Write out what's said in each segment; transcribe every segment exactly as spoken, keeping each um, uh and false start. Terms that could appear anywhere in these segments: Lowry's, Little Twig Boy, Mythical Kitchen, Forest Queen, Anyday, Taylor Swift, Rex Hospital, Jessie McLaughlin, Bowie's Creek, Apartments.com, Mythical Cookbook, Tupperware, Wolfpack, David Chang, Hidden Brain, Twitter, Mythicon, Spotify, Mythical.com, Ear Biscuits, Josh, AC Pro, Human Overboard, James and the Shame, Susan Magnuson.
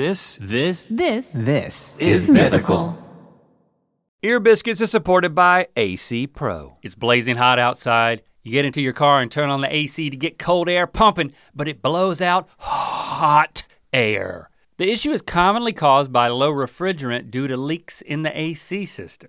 This, this, this, this is Mythical. Ear Biscuits is supported by A C Pro. It's blazing hot outside. You get into your car and turn on the A C to get cold air pumping, but it blows out hot air. The issue is commonly caused by low refrigerant due to leaks in the A C system.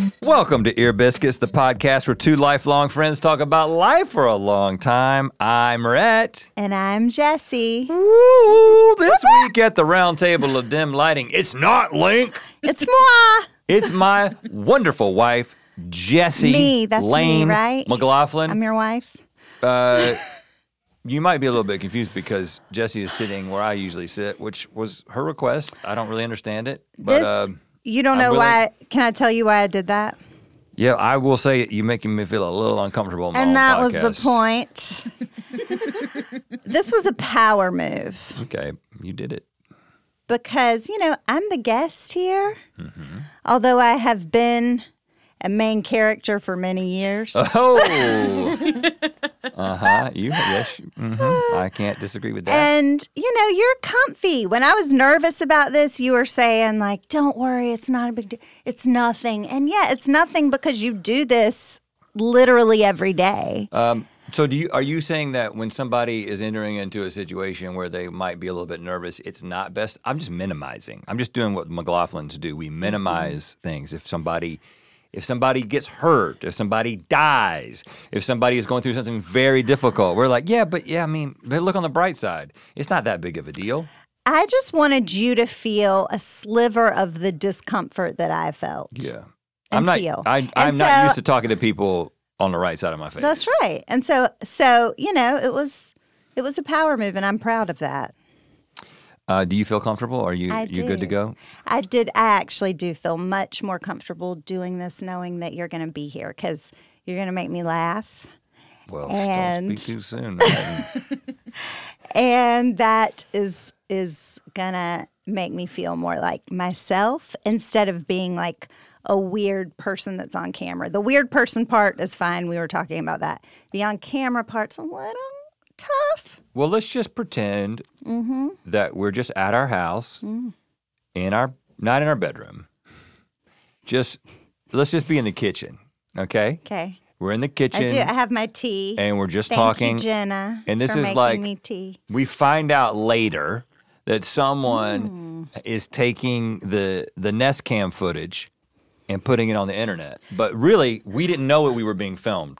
Welcome to Ear Biscuits, the podcast where two lifelong friends talk about life for a long time. I'm Rhett. And I'm Jessie. Woo! This week at the round table of dim lighting, it's not Link. It's moi. It's my wonderful wife, Jessie. Me, that's Lane, me, right? McLaughlin. I'm your wife. Uh, you might be a little bit confused because Jessie is sitting where I usually sit, which was her request. I don't really understand it, but... This- uh, You don't know really, why, can I tell you why I did that? Yeah, I will say you're making me feel a little uncomfortable in my And that podcast. was the point. This was a power move. Okay, you did it. Because, you know, I'm the guest here, mm-hmm. although I have been a main character for many years. Oh! Uh-huh. You, yes, mm-hmm. I can't disagree with that. And, you know, you're comfy. When I was nervous about this, you were saying, like, don't worry, it's not a big deal. It's nothing. And, yeah, it's nothing because you do this literally every day. Um, so do you? Are you saying that when somebody is entering into a situation where they might be a little bit nervous, it's not best? I'm just minimizing. I'm just doing what McLaughlins do. We minimize mm-hmm. things. If somebody... If somebody gets hurt, if somebody dies, if somebody is going through something very difficult, we're like, yeah, but yeah, I mean, look on the bright side. It's not that big of a deal. I just wanted you to feel a sliver of the discomfort that I felt. Yeah. I'm not, feel. I, I'm so, not used to talking to people on the right side of my face. That's right. And so, so you know, it was it was a power move, and I'm proud of that. Uh, do you feel comfortable? Are you you good to go? I did. I actually do feel much more comfortable doing this, knowing that you're going to be here because you're going to make me laugh. Well, and, don't speak too soon. And that is is going to make me feel more like myself instead of being like a weird person that's on camera. The weird person part is fine. We were talking about that. The on camera part's a little tough. Well, let's just pretend mm-hmm. that we're just at our house, mm. in our not in our bedroom. Just let's just be in the kitchen, okay? Okay. We're in the kitchen. I do. I have my tea, and we're just Thank talking. You, Jenna, and this for is making like me tea. We find out later that someone mm. is taking the the Nest Cam footage and putting it on the internet, but really we didn't know that we were being filmed.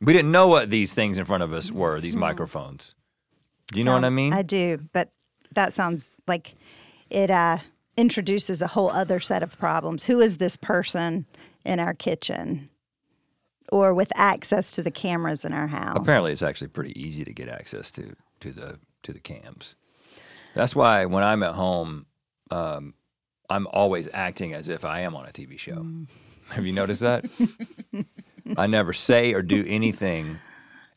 We didn't know what these things in front of us were, these microphones. Do you sounds, know what I mean? I do, but that sounds like it uh, introduces a whole other set of problems. Who is this person in our kitchen or with access to the cameras in our house? Apparently it's actually pretty easy to get access to to the to the cams. That's why when I'm at home, um, I'm always acting as if I am on a T V show. Mm. Have you noticed that? I never say or do anything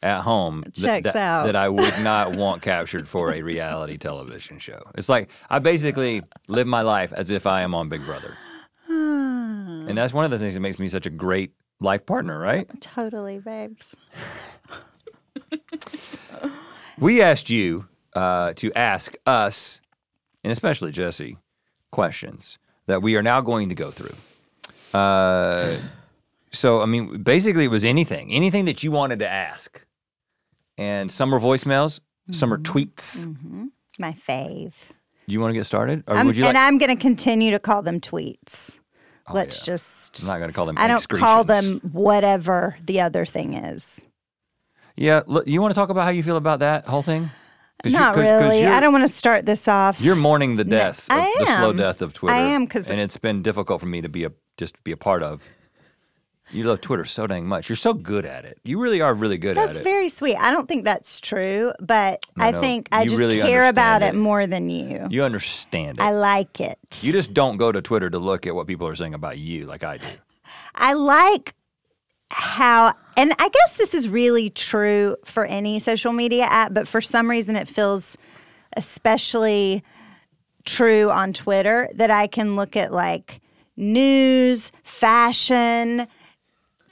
at home th- th- that I would not want captured for a reality television show. It's like I basically live my life as if I am on Big Brother. And that's one of the things that makes me such a great life partner, right? Totally, babes. We asked you uh, to ask us, and especially Jessie, questions that we are now going to go through. Uh... So, I mean, basically it was anything, anything that you wanted to ask. And some are voicemails, mm-hmm. some are tweets. Mm-hmm. My fave. You want to get started? Or would you like- and I'm going to continue to call them tweets. Oh, Let's yeah. just. I'm not going to call them I don't call them whatever the other thing is. Yeah. Look, you want to talk about how you feel about that whole thing? Cause not you, cause, really. Cause I don't want to start this off. You're mourning the death, no, of, the slow death of Twitter. I am. Cause and it's been difficult for me to be a just be a part of. You love Twitter so dang much. You're so good at it. You really are really good that's at it. That's very sweet. I don't think that's true, but no, I no. think I you just really care about it. it more than you. You understand it. I like it. You just don't go to Twitter to look at what people are saying about you like I do. I like how, and I guess this is really true for any social media app, but for some reason it feels especially true on Twitter, that I can look at like news, fashion,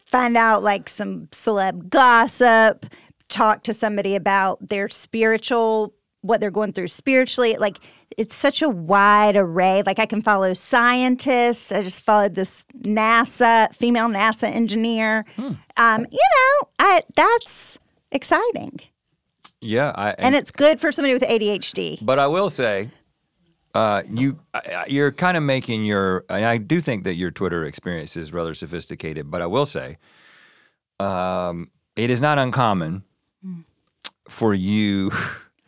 find out like some celeb gossip, talk to somebody about their spiritual, what they're going through spiritually. Like, it's such a wide array. Like, I can follow scientists. I just followed this NASA, female NASA engineer. Hmm. Um, you know, I, that's exciting. Yeah. I, and, and it's good for somebody with A D H D. But I will say, uh, you, I, you're kind of making your, and I do think that your Twitter experience is rather sophisticated, but I will say, um, it is not uncommon mm. for you...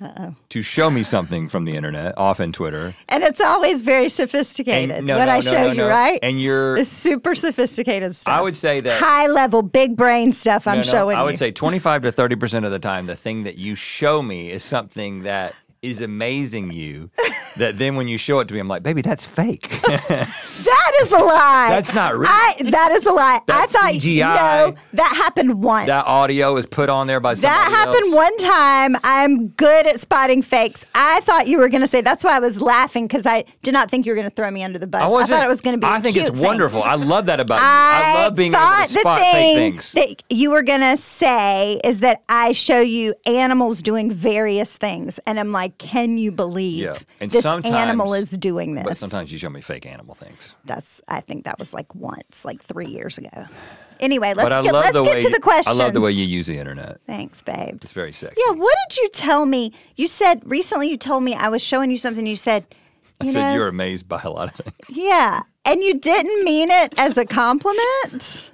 Uh-oh. To show me something from the internet, often Twitter. And it's always very sophisticated, and, no, what no, I no, show no, no. you, right? And you're... It's super sophisticated stuff. I would say that... High-level, big brain stuff no, I'm no, showing you. I would you. say twenty-five to thirty percent of the time, the thing that you show me is something that is amazing you, that then when you show it to me, I'm like, baby, that's fake. That is a lie. That's not real. I, that is a lie. That's I thought, C G I. No, that happened once. That audio was put on there by somebody else. That happened else. one time. I'm good at spotting fakes. I thought you were going to say, that's why I was laughing, because I did not think you were going to throw me under the bus. I, I thought it was going to be I a think it's thing. Wonderful. I love that about you. I, I love being able to spot fake things. That you were going to say is that I show you animals doing various things, and I'm like, can you believe yeah. and this animal is doing this? But sometimes you show me fake animal things. That's I think that was like once, like three years ago. Anyway, let's get, let's get to the questions. I love the way you use the internet. Thanks, babes. It's very sexy. Yeah, what did you tell me? You said recently you told me I was showing you something. You said, you I said know, you're amazed by a lot of things. Yeah, and you didn't mean it as a compliment.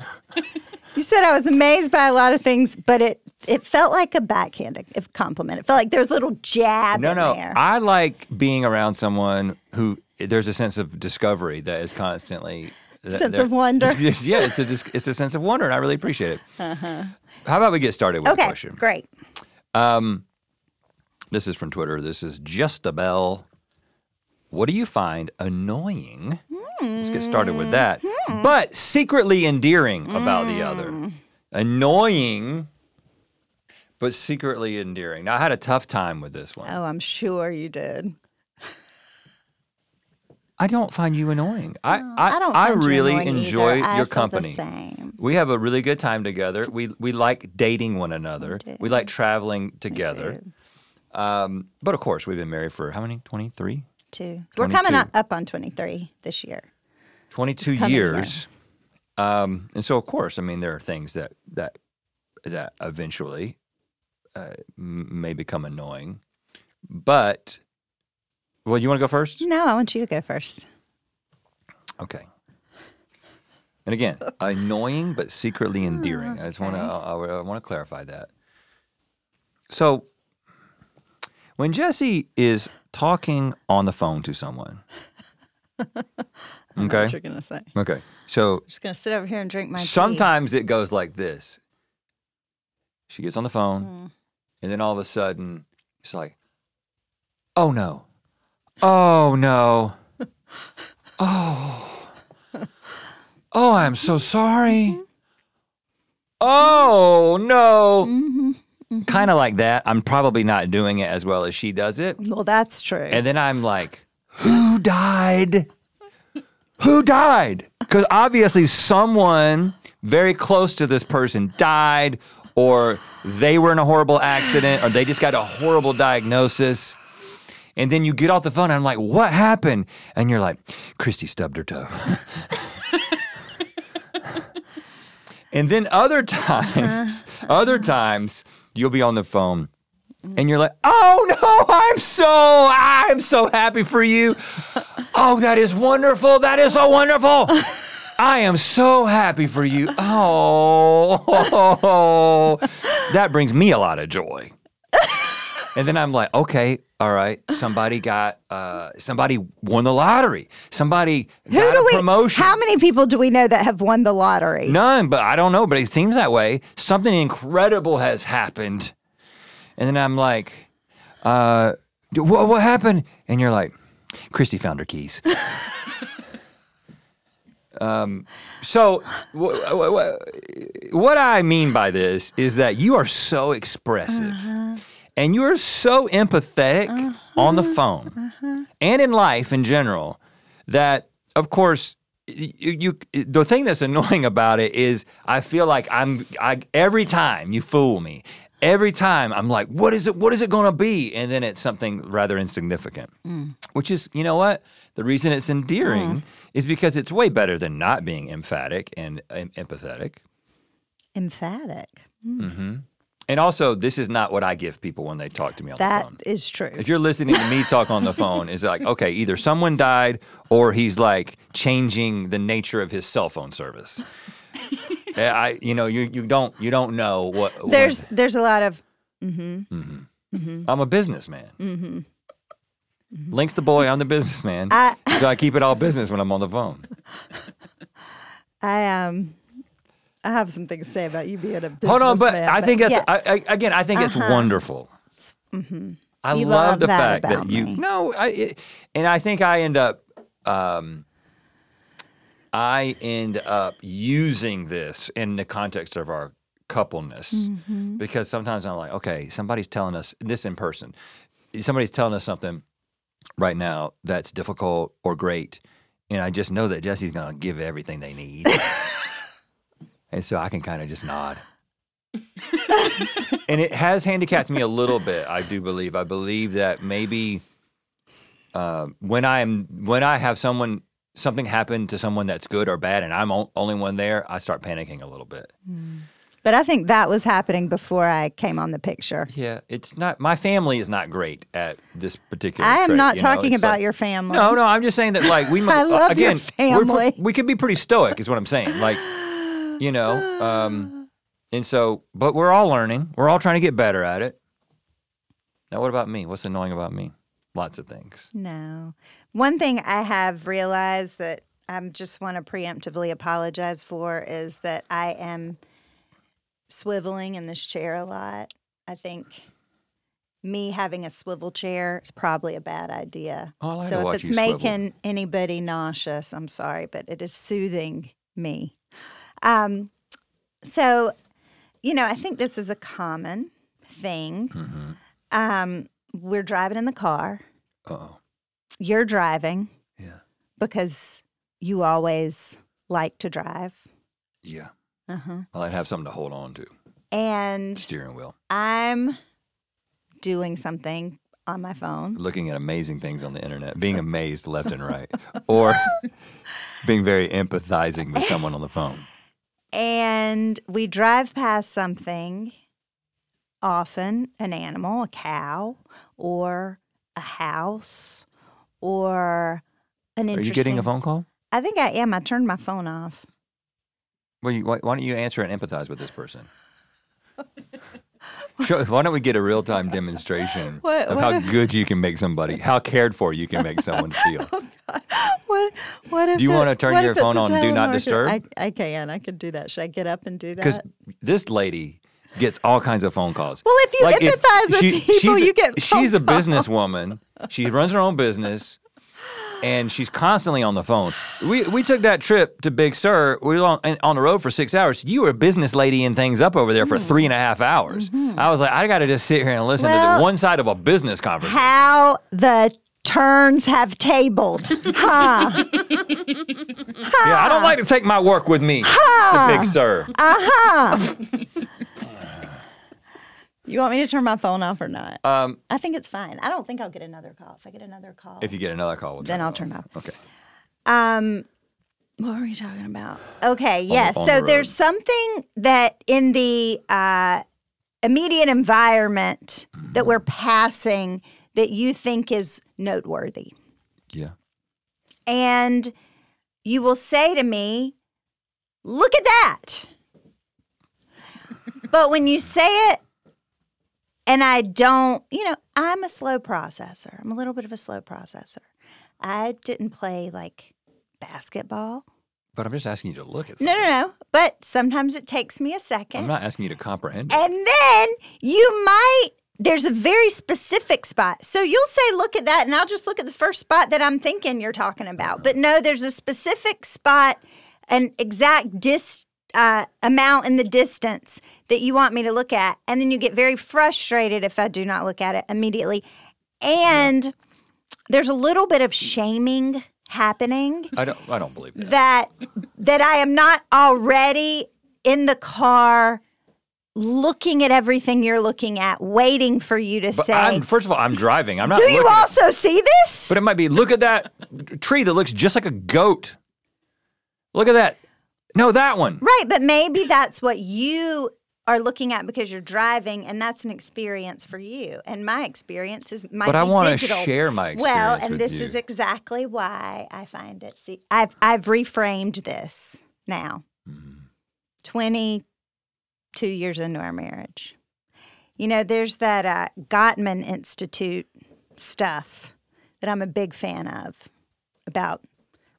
You said I was amazed by a lot of things, but it It felt like a backhanded compliment. It felt like there was a little jab no, in no. there. No, no. I like being around someone who there's a sense of discovery that is constantly... Sense of wonder. Yeah, it's a, it's a sense of wonder, and I really appreciate it. Uh-huh. How about we get started with okay, a question? Okay, great. Um, this is from Twitter. This is Justabel. What do you find annoying? Mm. Let's get started with that. Mm. But secretly endearing mm. about the other. Annoying... but secretly endearing. Now, I had a tough time with this one. Oh, I'm sure you did. I don't find you annoying. I no, I, I, don't I really enjoy either. your I company. Feel the same. We have a really good time together. We we like dating one another. We, we like traveling together. Um, but of course, we've been married for how many? twenty-three? Two. We're coming up on twenty-three this year. twenty-two years. Um, and so, of course, I mean, there are things that that that eventually. Uh, may become annoying, but well, you want to go first? No, I want you to go first. Okay. And again, annoying but secretly endearing. Okay. I just want to I, I want to clarify that. So, when Jessie is talking on the phone to someone, okay, I know what you're gonna say okay. So, I'm just gonna sit over here and drink my. Sometimes tea. It goes like this. She gets on the phone. Mm. And then all of a sudden, it's like, oh, no. Oh, no. Oh. Oh, I'm so sorry. Oh, no. Mm-hmm. Mm-hmm. Kind of like that. I'm probably not doing it as well as she does it. Well, that's true. And then I'm like, who died? Who died? Because obviously someone very close to this person died, or they were in a horrible accident, or they just got a horrible diagnosis. And then you get off the phone, and I'm like, what happened? And you're like, Christy stubbed her toe. And then other times, other times, you'll be on the phone, and you're like, oh, no, I'm so, I'm so happy for you. Oh, that is wonderful. That is so wonderful. I am so happy for you. Oh, that brings me a lot of joy. And then I'm like, okay, all right. Somebody got, uh, somebody won the lottery. Somebody Who got do a promotion. We, how many people do we know that have won the lottery? None, but I don't know, but it seems that way. Something incredible has happened. And then I'm like, uh, what, what happened? And you're like, Christy found her keys. Um, so w- w- w- what I mean by this is that you are so expressive uh-huh. and you are so empathetic uh-huh. on the phone uh-huh. and in life in general that, of course, You, you, the thing that's annoying about it is I feel like I'm, I, every time you fool me, every time I'm like, what is it, what is it gonna be? And then it's something rather insignificant, mm. which is, you know what? The reason it's endearing mm. is because it's way better than not being emphatic and um, empathetic. Emphatic. Mm. Mm-hmm. And also, this is not what I give people when they talk to me on that the phone. That is true. If you're listening to me talk on the phone, it's like, okay, either someone died or he's like changing the nature of his cell phone service. I, you know, you you don't you don't know what. There's what, there's a lot of. Mm-hmm. Mm-hmm. Mm-hmm. I'm a businessman. Mm-hmm. Mm-hmm. Link's the boy. I'm the businessman. I, so I keep it all business when I'm on the phone. I um. I have something to say about you being a businessman. Hold on, but man, I but think that's, yeah. I, I, again, I think uh-huh. it's wonderful. Mm-hmm. I love, love the that fact that you, me. no, I, it, and I think I end up, um, I end up using this in the context of our coupleness mm-hmm. because sometimes I'm like, okay, somebody's telling us, this in person, somebody's telling us something right now that's difficult or great, and I just know that Jessie's going to give everything they need. And so I can kind of just nod. And it has handicapped me a little bit, I do believe. I believe that maybe uh, when I am when I have someone, something happen to someone that's good or bad, and I'm o- only one there, I start panicking a little bit. Mm. But I think that was happening before I came on the picture. Yeah, it's not, my family is not great at this particular I am trait, not talking know, about like, your family. No, no, I'm just saying that like, we, I love uh, again, your family. Pre- we could be pretty stoic is what I'm saying. Like, you know, um, and so, but we're all learning. We're all trying to get better at it. Now, what about me? What's annoying about me? Lots of things. No. One thing I have realized that I just want to preemptively apologize for is that I am swiveling in this chair a lot. I think me having a swivel chair is probably a bad idea. Oh, I like so to if watch it's you making swivel. Anybody nauseous, I'm sorry, but it is soothing me. Um, so, you know, I think this is a common thing. Mm-hmm. Um, we're driving in the car. Uh-oh. You're driving. Yeah. Because you always like to drive. Yeah. Uh-huh. Well, I'd have something to hold on to. And. Steering wheel. I'm doing something on my phone. Looking at amazing things on the internet. Being amazed left and right. Or being very empathizing with someone on the phone. And we drive past something, often an animal, a cow, or a house, or an interesting... Are you getting a phone call? I think I am. I turned my phone off. Well, you, why, why don't you answer and empathize with this person? Sure, why don't we get a real-time demonstration what, of what how if, good you can make somebody, how cared for you can make someone feel. Oh God. What, what if do you it, want to turn your phone on do not disturb? I, I can. I can do that. Should I get up and do that? Because this lady gets all kinds of phone calls. Well, if you like empathize if with she, people, a, you get phone She's calls. A businesswoman. She runs her own business, and she's constantly on the phone. We we took that trip to Big Sur. We were on, on the road for six hours. You were a business lady and things up over there for three and a half hours. Mm-hmm. I was like, I got to just sit here and listen well, to the one side of a business conversation. How the turns have tabled, huh? huh? Yeah, I don't like to take my work with me huh. to Big Sur. Uh-huh. You want me to turn my phone off or not? Um, I think it's fine. I don't think I'll get another call. If I get another call. If you get another call, we'll turn then I'll off. turn it off. Okay. Um, what were we talking about? Okay, yes. On, on so the there's something that in the uh, immediate environment mm-hmm. that we're passing that you think is noteworthy. Yeah. And you will say to me, look at that. But when you say it, and I don't, you know, I'm a slow processor. I'm a little bit of a slow processor. I didn't play, like, basketball. But I'm just asking you to look at something. No, no, no. But sometimes it takes me a second. I'm not asking you to comprehend it. And then you might, there's a very specific spot. So you'll say, look at that, and I'll just look at the first spot that I'm thinking you're talking about. Uh-huh. But no, there's a specific spot an exact dis, uh, amount in the distance that you want me to look at, and then you get very frustrated if I do not look at it immediately. And yeah. there's a little bit of shaming happening. I don't I don't believe that. That, that I am not already in the car looking at everything you're looking at, waiting for you to but say. I'm, first of all, I'm driving. I'm not Do you also at, see this? But it might be, look at that tree that looks just like a goat. Look at that. No, that one. Right, but maybe that's what you are looking at because you're driving, and that's an experience for you. And my experience is my digital. But I want to share my experience Well, and with this you. Is exactly why I find it. See, I've, I've reframed this now. Mm. twenty-two years into our marriage. You know, there's that uh, Gottman Institute stuff that I'm a big fan of about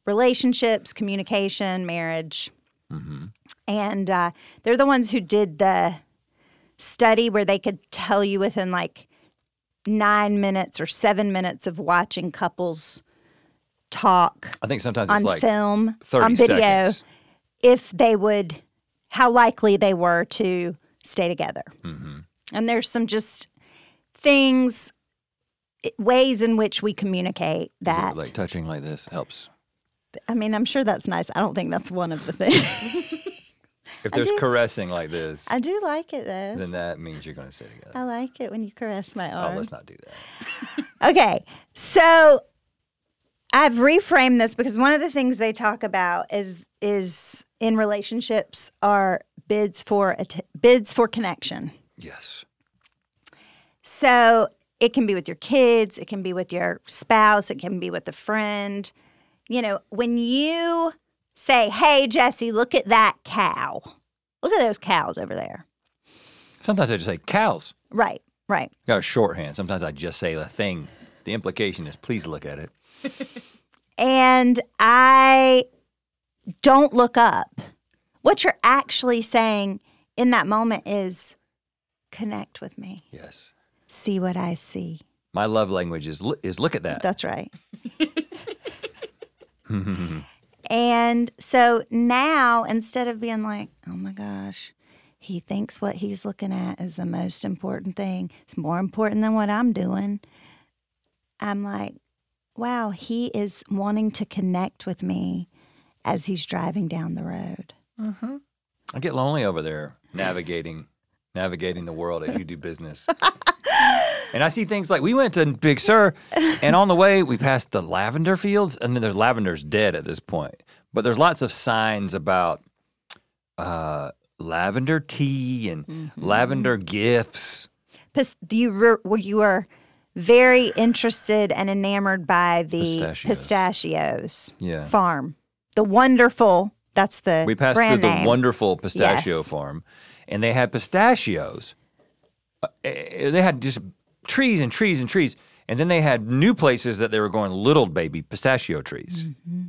relationships, communication, marriage. Mm-hmm. And uh, they're the ones who did the study where they could tell you within like nine minutes or seven minutes of watching couples talk. I think sometimes it's like film, on video, seconds. If they would, how likely they were to stay together. Mm-hmm. And there's some just things, ways in which we communicate that. Is it like touching like this helps? I mean, I'm sure that's nice. I don't think that's one of the things. If there's do, caressing like this. I do like it, though. Then that means you're going to stay together. I like it when you caress my arm. Oh, let's not do that. Okay. So I've reframed this because one of the things they talk about is is in relationships are bids for att- bids for connection. Yes. So it can be with your kids. It can be with your spouse. It can be with a friend. You know, when you say, hey, Jessie, look at that cow. Look at those cows over there. Sometimes I just say cows. Right, right. I got a shorthand. Sometimes I just say the thing. The implication is please look at it. And I don't look up. What you're actually saying in that moment is connect with me. Yes. See what I see. My love language is is look at that. That's right. And so now, instead of being like, oh, my gosh, he thinks what he's looking at is the most important thing. It's more important than what I'm doing. I'm like, wow, he is wanting to connect with me as he's driving down the road. Mm-hmm. I get lonely over there navigating navigating the world as you do business. And I see things like we went to Big Sur, and on the way we passed the lavender fields, and then there's lavender's dead at this point. But there's lots of signs about uh, lavender tea and mm-hmm. lavender gifts. You were, well, you were very interested and enamored by the pistachios, pistachios yeah. farm. The wonderful, that's the We passed brand through the name. Wonderful pistachio yes. farm, and they had pistachios. Uh, they had just trees and trees and trees, and then they had new places that they were going little baby pistachio trees. Mm-hmm.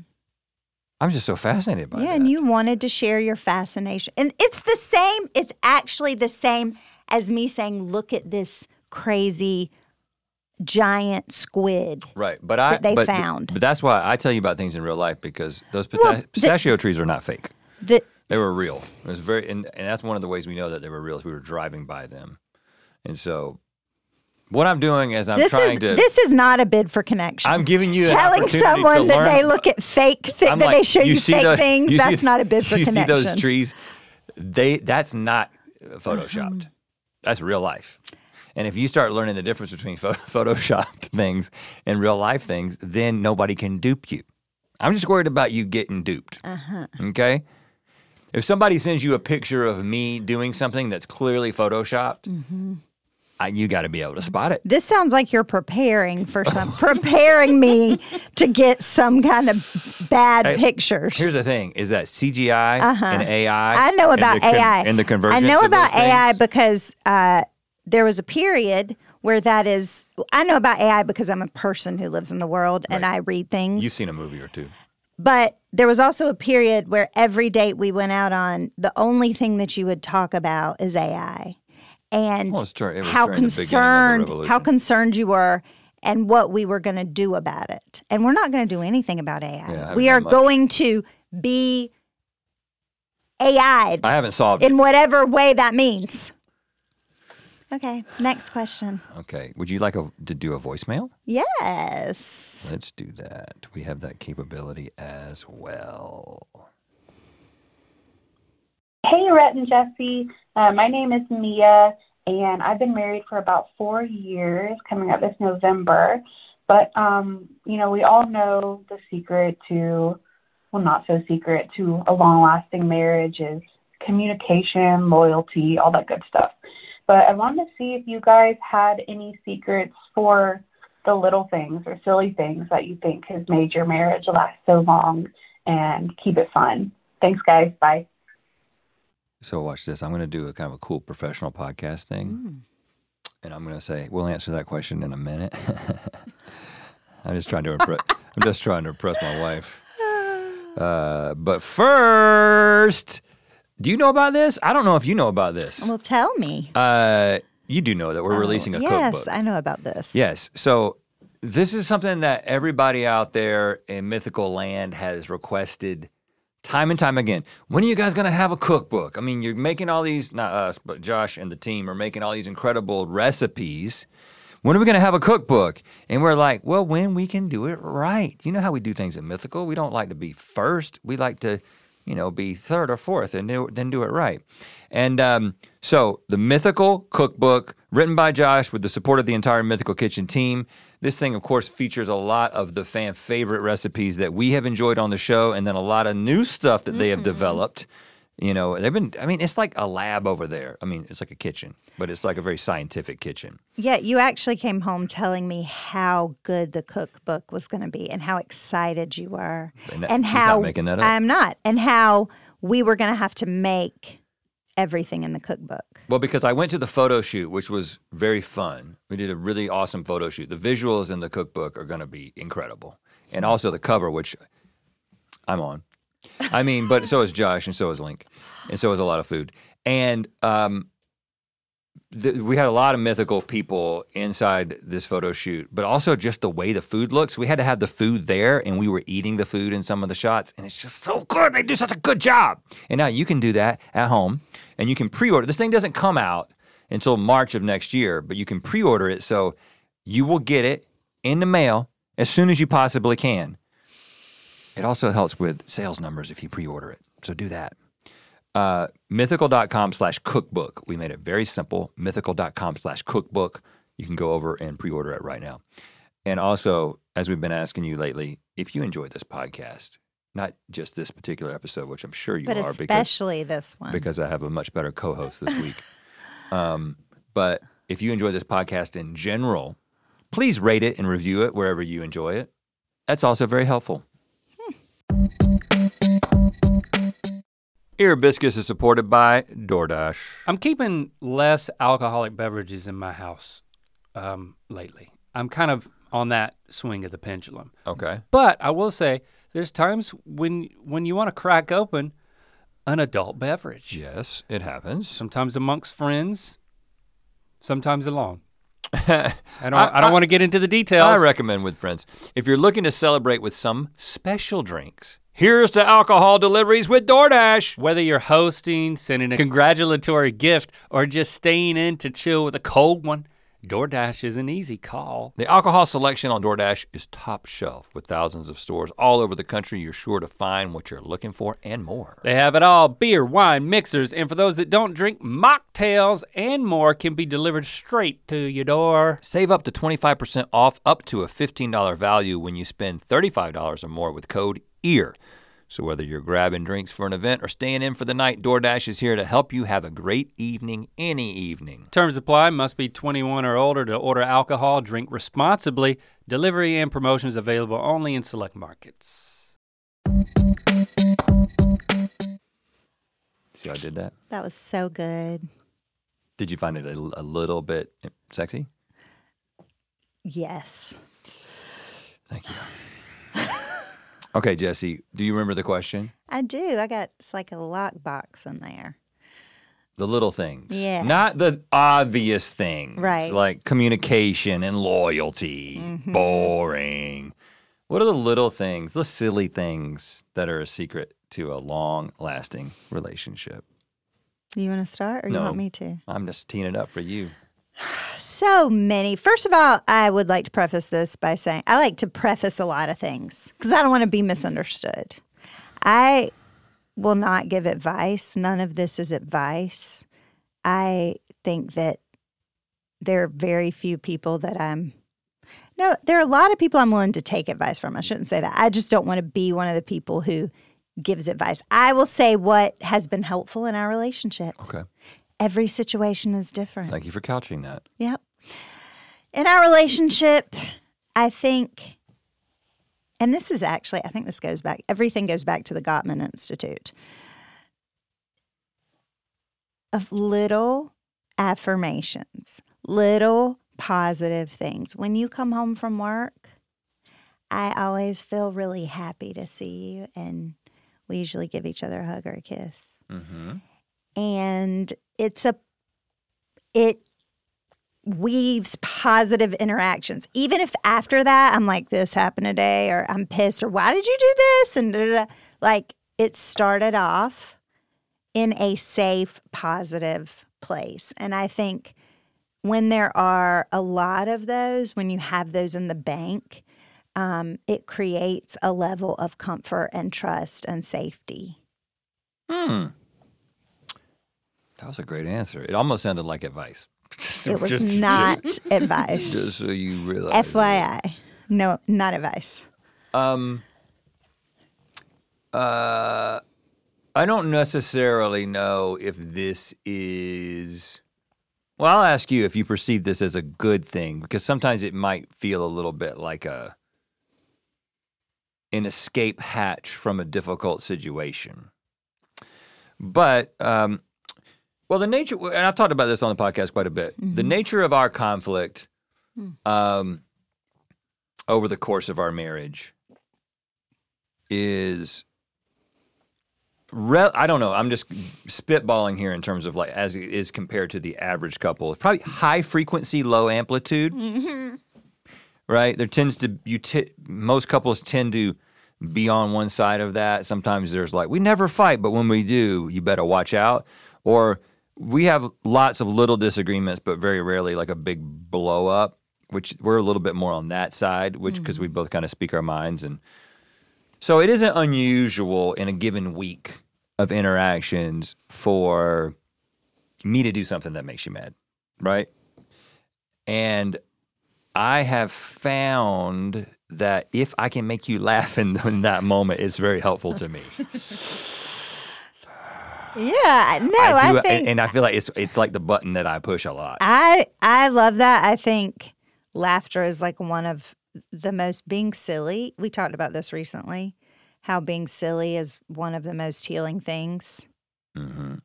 I'm just so fascinated by yeah, that. Yeah, and you wanted to share your fascination. And it's the same, it's actually the same as me saying, look at this crazy giant squid right, but I, that they but, found. But that's why I tell you about things in real life, because those pita- well, the, pistachio trees are not fake. The, they were real. It was very, and, and that's one of the ways we know that they were real is we were driving by them. And so what I'm doing is I'm this trying is, to— This is not a bid for connection. I'm giving you an Telling someone to that learn. They look at fake things, that like, they show you, you fake those, things, you that's see, not a bid for you connection. You see those trees, They that's not Photoshopped. Mm-hmm. That's real life. And if you start learning the difference between pho- Photoshopped things and real life things, then nobody can dupe you. I'm just worried about you getting duped, uh-huh. okay? If somebody sends you a picture of me doing something that's clearly Photoshopped— mm-hmm. I, you got to be able to spot it. This sounds like you're preparing for some, preparing me to get some kind of bad hey, pictures. Here's the thing: is that C G I uh-huh. and A I? I know about and the, A I and the convergence. I know about of those A I things. Because uh, there was a period where that is. I know about A I because I'm a person who lives in the world right. and I read things. You've seen a movie or two. But there was also a period where every date we went out on, the only thing that you would talk about is A I. And well, during, how concerned how concerned you were and what we were going to do about it. And we're not going to do anything about A I. Yeah, we are much. going to be A I'd. I haven't solved it. In whatever way that means. Okay, next question. Okay, would you like a, to do a voicemail? Yes. Let's do that. We have that capability as well. Hey, Rhett and Jessie. Uh, my name is Mia, and I've been married for about four years, coming up this November. But, um, you know, we all know the secret to, well, not so secret to a long-lasting marriage is communication, loyalty, all that good stuff. But I wanted to see if you guys had any secrets for the little things or silly things that you think has made your marriage last so long and keep it fun. Thanks, guys. Bye. So watch this. I'm going to do a kind of a cool professional podcast thing. Mm. And I'm going to say, we'll answer that question in a minute. I'm just trying to impress. I'm just trying to impress my wife. Uh, but first... Do you know about this? I don't know if you know about this. Well, tell me. Uh, you do know that we're oh, releasing a yes, cookbook. Yes, I know about this. Yes. So this is something that everybody out there in Mythical Land has requested time and time again. When are you guys going to have a cookbook? I mean, you're making all these, not us, but Josh and the team are making all these incredible recipes. When are we going to have a cookbook? And we're like, well, when we can do it right. You know how we do things at Mythical? We don't like to be first. We like to... you know, be third or fourth and do, then do it right. And um, so the Mythical Cookbook, written by Josh with the support of the entire Mythical Kitchen team. This thing, of course, features a lot of the fan favorite recipes that we have enjoyed on the show and then a lot of new stuff that mm-hmm. they have developed. You know, they've been, I mean, it's like a lab over there. I mean, it's like a kitchen, but it's like a very scientific kitchen. Yeah, you actually came home telling me how good the cookbook was going to be and how excited you were. And, that, and how, not making that up. I'm not, and how we were going to have to make everything in the cookbook. Well, because I went to the photo shoot, which was very fun. We did a really awesome photo shoot. The visuals in the cookbook are going to be incredible. And also the cover, which I'm on. I mean, but so is Josh, and so is Link, and so is a lot of food. And um, th- we had a lot of Mythical people inside this photo shoot, but also just the way the food looks. We had to have the food there, and we were eating the food in some of the shots, and it's just so good. They do such a good job. And now you can do that at home, and you can pre-order. This thing doesn't come out until March of next year, but you can pre-order it, so you will get it in the mail as soon as you possibly can. It also helps with sales numbers if you pre-order it, so do that. Uh, mythical.com slash cookbook. We made it very simple, mythical.com slash cookbook. You can go over and pre-order it right now. And also, as we've been asking you lately, if you enjoy this podcast, not just this particular episode, which I'm sure you but are. But especially because, this one. Because I have a much better co-host this week. um, but if you enjoy this podcast in general, please rate it and review it wherever you enjoy it. That's also very helpful. Ear Biscuits is supported by DoorDash. I'm keeping less alcoholic beverages in my house um, lately. I'm kind of on that swing of the pendulum. Okay. But I will say there's times when when you want to crack open an adult beverage. Yes, it happens. Sometimes amongst friends, sometimes alone. I don't I, I don't I, want to get into the details. I recommend with friends. If you're looking to celebrate with some special drinks, here's to alcohol deliveries with DoorDash. Whether you're hosting, sending a congratulatory gift, or just staying in to chill with a cold one, DoorDash is an easy call. The alcohol selection on DoorDash is top shelf with thousands of stores all over the country. You're sure to find what you're looking for and more. They have it all, beer, wine, mixers, and for those that don't drink, mocktails and more can be delivered straight to your door. Save up to twenty-five percent off up to a fifteen dollars value when you spend thirty-five dollars or more with code EAR. So whether you're grabbing drinks for an event or staying in for the night, DoorDash is here to help you have a great evening any evening. Terms apply. Must be twenty-one or older to order alcohol. Drink responsibly. Delivery and promotions available only in select markets. See how I did that? That was so good. Did you find it a, a little bit sexy? Yes. Thank you. Okay, Jessie, do you remember the question? I do. I got, it's like a lockbox in there. The little things. Yeah. Not the obvious things. Right. Like communication and loyalty. Mm-hmm. Boring. What are the little things, the silly things that are a secret to a long-lasting relationship? You want to start or no, you want me to? I'm just teeing it up for you. So many. First of all, I would like to preface this by saying I like to preface a lot of things because I don't want to be misunderstood. I will not give advice. None of this is advice. I think that there are very few people that I'm – no, there are a lot of people I'm willing to take advice from. I shouldn't say that. I just don't want to be one of the people who gives advice. I will say what has been helpful in our relationship. Okay. Every situation is different. Thank you for couching that. Yep. In our relationship, I think, and this is actually, I think this goes back, everything goes back to the Gottman Institute, of little affirmations, little positive things. When you come home from work, I always feel really happy to see you, and we usually give each other a hug or a kiss. Mm-hmm. And it's a, it weaves positive interactions. Even if after that I'm like, this happened today, or I'm pissed, or why did you do this? And da, da, da. Like, it started off in a safe, positive place. And I think when there are a lot of those, when you have those in the bank, um, it creates a level of comfort and trust and safety. Hmm. That was a great answer. It almost sounded like advice. It was just, not just, advice. Just so you realize. F Y I. That. No, not advice. Um. Uh, I don't necessarily know if this is... Well, I'll ask you if you perceive this as a good thing, because sometimes it might feel a little bit like a an escape hatch from a difficult situation. But... Um, Well, the nature, and I've talked about this on the podcast quite a bit, mm-hmm. the nature of our conflict um, over the course of our marriage is, re- I don't know, I'm just spitballing here in terms of like, as it is compared to the average couple, probably high frequency, low amplitude, mm-hmm. right? There tends to, you t- most couples tend to be on one side of that. Sometimes there's like, we never fight, but when we do, you better watch out. Or we have lots of little disagreements, but very rarely like a big blow up, which we're a little bit more on that side, which because mm-hmm. we both kind of speak our minds. And so it isn't unusual in a given week of interactions for me to do something that makes you mad, right? And I have found that if I can make you laugh in, in that moment, it's very helpful to me. Yeah, no, I, do, I think, and, and I feel like it's it's like the button that I push a lot. I I love that. I think laughter is like one of the most being silly. We talked about this recently, how being silly is one of the most healing things. Mm-hmm.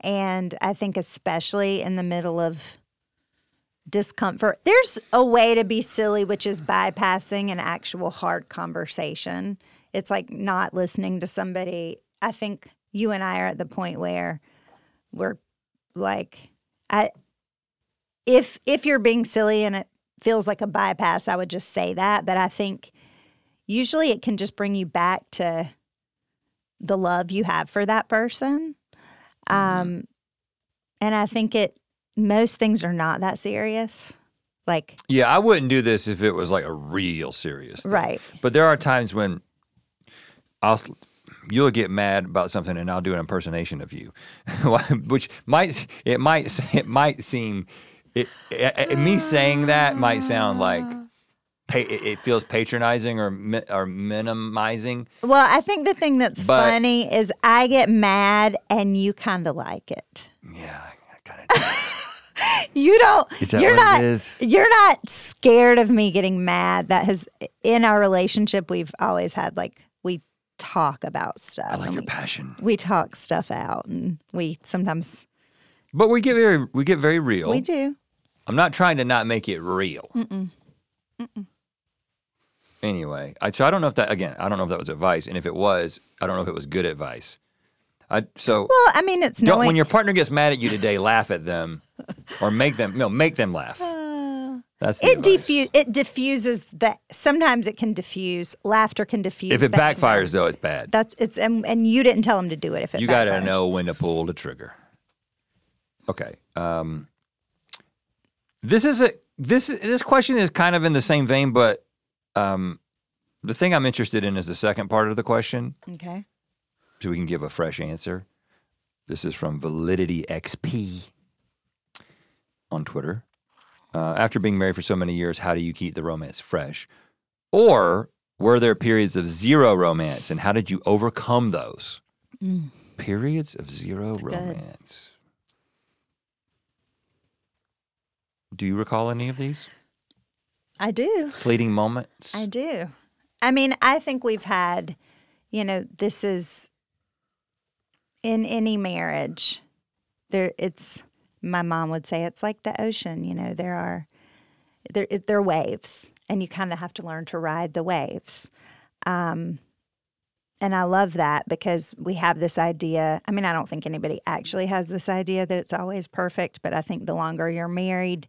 And I think especially in the middle of discomfort, there's a way to be silly, which is bypassing an actual hard conversation. It's like not listening to somebody. I think. You and I are at the point where we're like, I, if if you're being silly and it feels like a bypass, I would just say that. But I think usually it can just bring you back to the love you have for that person. Mm-hmm. Um, and I think it most things are not that serious. Like, yeah, I wouldn't do this if it was like a real serious thing. Right. But there are times when I'll... You'll get mad about something, and I'll do an impersonation of you, which might it might it might seem it, it, it, me saying that might sound like it feels patronizing or or minimizing. Well, I think the thing that's but, funny is I get mad, and you kind of like it. Yeah, I kind of do. You don't. You're not. You're not scared of me getting mad. That has in our relationship, we've always had like we. Talk about stuff. I like your we, passion. We talk stuff out, and we sometimes. But we get very, we get very real. We do. I'm not trying to not make it real. Mm-mm. Mm-mm. Anyway, I, so I don't know if that again. I don't know if that was advice, and if it was, I don't know if it was good advice. I so. Well, I mean, it's knowing when your partner gets mad at you today, laugh at them, or make them no, make them laugh. Uh, That's the it diffu- It diffuses that. Sometimes it can diffuse. Laughter can diffuse. If it that backfires, though, it's bad. That's it's and, and you didn't tell him to do it. If it you got to know when to pull the trigger. Okay. Um, this is a this this question is kind of in the same vein, but um, the thing I'm interested in is the second part of the question. Okay. So we can give a fresh answer. This is from Validity X P on Twitter. Uh, after being married for so many years, how do you keep the romance fresh? Or were there periods of zero romance, and how did you overcome those? Mm. Periods of zero That's romance. Good. Do you recall any of these? I do. Fleeting moments? I do. I mean, I think we've had, you know, this is in any marriage, there it's... My mom would say it's like the ocean, you know, there are there, there are waves, and you kind of have to learn to ride the waves. Um, and I love that because we have this idea. I mean, I don't think anybody actually has this idea that it's always perfect, but I think the longer you're married,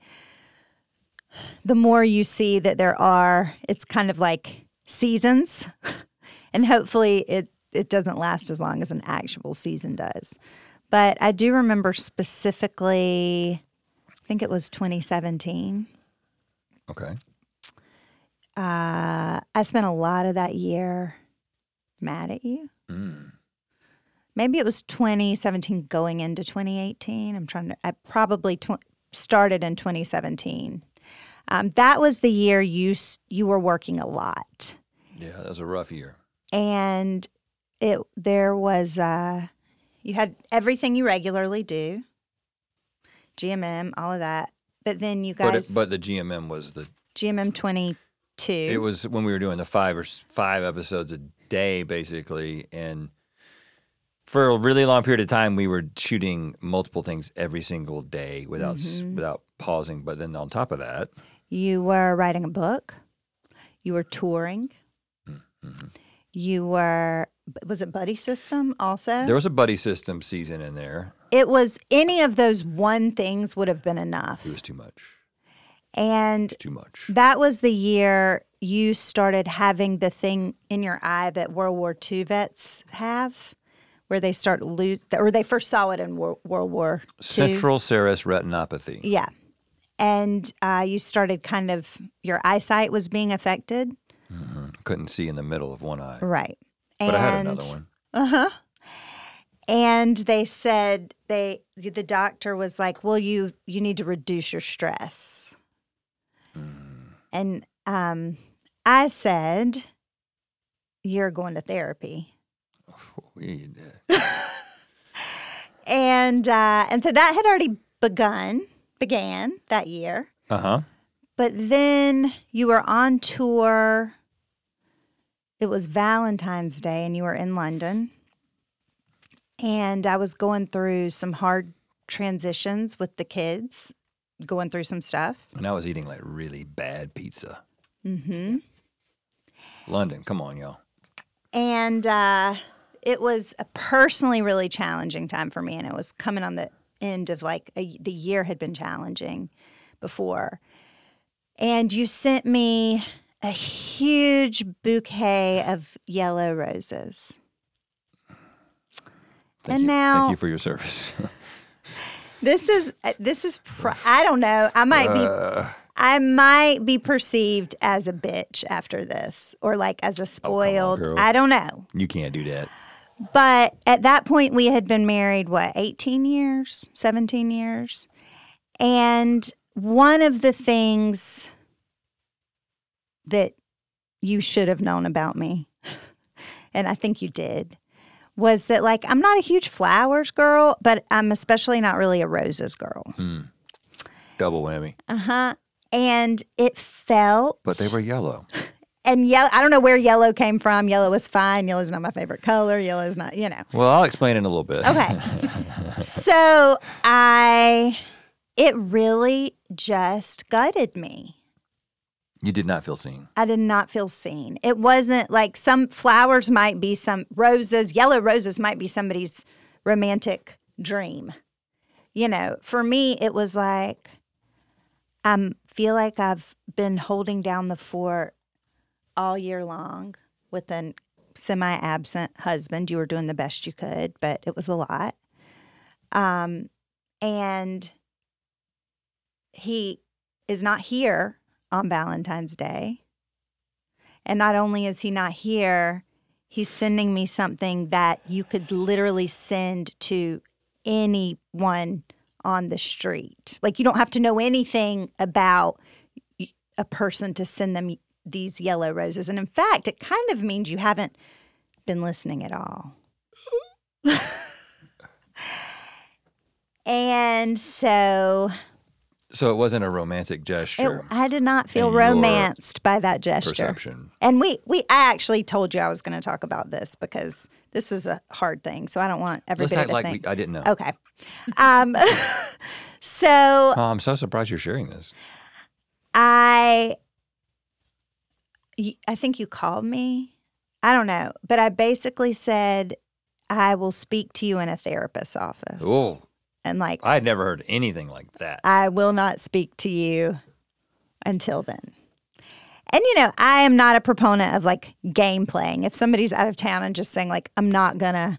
the more you see that there are, it's kind of like seasons, and hopefully it, it doesn't last as long as an actual season does. But I do remember specifically, I think it was twenty seventeen. Okay. Uh, I spent a lot of that year mad at you. Mm. Maybe it was twenty seventeen going into twenty eighteen. I'm trying to, I probably tw- started in twenty seventeen. Um, that was the year you you were working a lot. Yeah, that was a rough year. And it there was... Uh, You had everything you regularly do, G M M, all of that. But then you guys, but, it, but the G M M was the G M M twenty-two. It was when we were doing the five or five episodes a day, basically, and for a really long period of time, we were shooting multiple things every single day without mm-hmm. without pausing. But then on top of that, you were writing a book, you were touring, mm-hmm. you were. Was it buddy system also? There was a buddy system season in there. It was any of those one things would have been enough. It was too much. And too much. That was the year you started having the thing in your eye that World War Two vets have, where they start lose, or they first saw it in World War Two. Central serous retinopathy. Yeah, and uh, you started kind of your eyesight was being affected. Mm-hmm. Couldn't see in the middle of one eye. Right. But and, I had another one. Uh-huh. And they said, they the doctor was like, well, you, you need to reduce your stress. Mm. And um, I said, you're going to therapy. Oh, we did. and, uh, and so that had already begun, began that year. Uh-huh. But then you were on tour. It was Valentine's Day, and you were in London, and I was going through some hard transitions with the kids, going through some stuff. And I was eating, like, really bad pizza. Mm-hmm. London, come on, y'all. And uh, it was a personally really challenging time for me, and it was coming on the end of, like, a, the year had been challenging before. And you sent me... a huge bouquet of yellow roses. Thank and you. Now, thank you for your service. this is this is pr- I don't know. I might uh, be I might be perceived as a bitch after this, or like as a spoiled. Oh, come on, girl. I don't know. You can't do that. But at that point, we had been married what eighteen years, seventeen years, and one of the things that you should have known about me, and I think you did, was that, like, I'm not a huge flowers girl, but I'm especially not really a roses girl. Mm. Double whammy. Uh-huh. And it felt... But they were yellow. And yellow. I don't know where yellow came from. Yellow is fine. Yellow is not my favorite color. Yellow is not, you know. Well, I'll explain in a little bit. Okay. So I... It really just gutted me. You did not feel seen. I did not feel seen. It wasn't like some flowers might be some roses, yellow roses might be somebody's romantic dream. You know, for me, it was like I feel like I've been holding down the fort all year long with a semi-absent husband. You were doing the best you could, but it was a lot. Um, and he is not here on Valentine's Day. And not only is he not here, he's sending me something that you could literally send to anyone on the street. Like, you don't have to know anything about a person to send them these yellow roses. And in fact, it kind of means you haven't been listening at all. And so... So it wasn't a romantic gesture. It, I did not feel romanced by that gesture. Perception. And we, we I actually told you I was going to talk about this because this was a hard thing. So I don't want everybody Let's act to like think. We, I didn't know. Okay. Um, so. Oh, I'm so surprised you're sharing this. I, I think you called me. I don't know. But I basically said, I will speak to you in a therapist's office. Oh. And like, I had never heard anything like that. I will not speak to you until then. And, you know, I am not a proponent of, like, game playing. If somebody's out of town and just saying, like, I'm not going to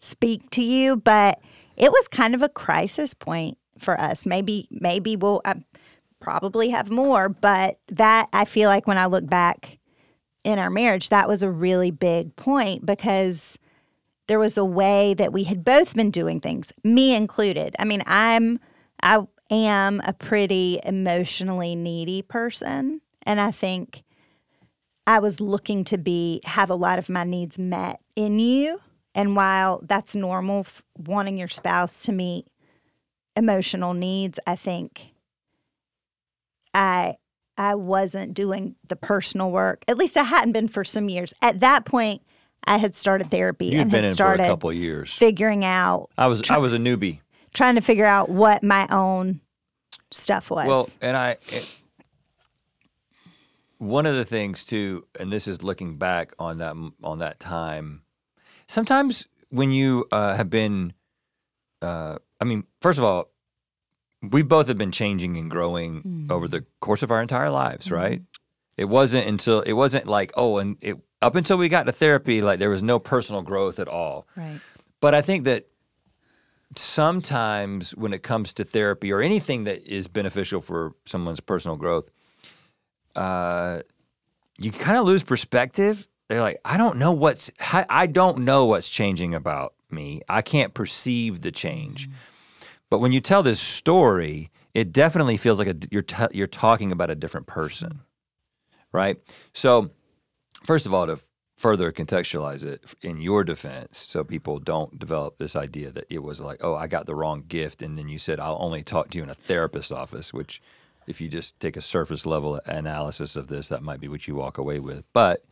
speak to you. But it was kind of a crisis point for us. Maybe maybe we'll uh, probably have more. But that, I feel like when I look back in our marriage, that was a really big point because there was a way that we had both been doing things, me included. I mean, I'm, I am a pretty emotionally needy person, and I think I was looking to be have a lot of my needs met in you. And while that's normal, f- wanting your spouse to meet emotional needs, I think I I wasn't doing the personal work. At least I hadn't been for some years. At that point, I had started therapy You'd and had been in started for a couple of years. Figuring out. I was try, I was a newbie, trying to figure out what my own stuff was. Well, and I, it, one of the things too, and this is looking back on that on that time. Sometimes when you uh, have been, uh, I mean, first of all, we both have been changing and growing mm. over the course of our entire lives, mm-hmm. right? It wasn't until it wasn't like oh, and it. Up until we got to therapy, like there was no personal growth at all. Right. But I think that sometimes when it comes to therapy or anything that is beneficial for someone's personal growth, uh, you kind of lose perspective. They're like, I don't know what's, I don't know what's changing about me. I can't perceive the change. Mm-hmm. But when you tell this story, it definitely feels like a, you're t- you're talking about a different person, right? So. First of all, to further contextualize it in your defense, so people don't develop this idea that it was like, oh, I got the wrong gift, and then you said, I'll only talk to you in a therapist's office, which if you just take a surface level analysis of this, that might be what you walk away with. But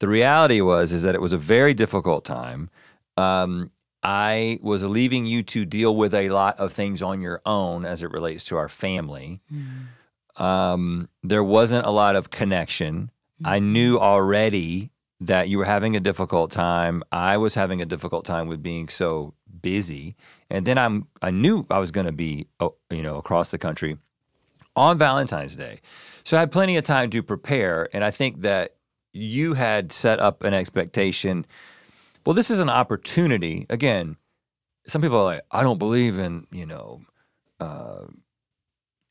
the reality was is that it was a very difficult time. Um, I was leaving you to deal with a lot of things on your own as it relates to our family. Mm-hmm. Um, there wasn't a lot of connection. I knew already that you were having a difficult time. I was having a difficult time with being so busy. And then I'm I knew I was going to be, you know, across the country on Valentine's Day. So I had plenty of time to prepare. And I think that you had set up an expectation. Well, this is an opportunity. Again, some people are like, I don't believe in, you know, uh,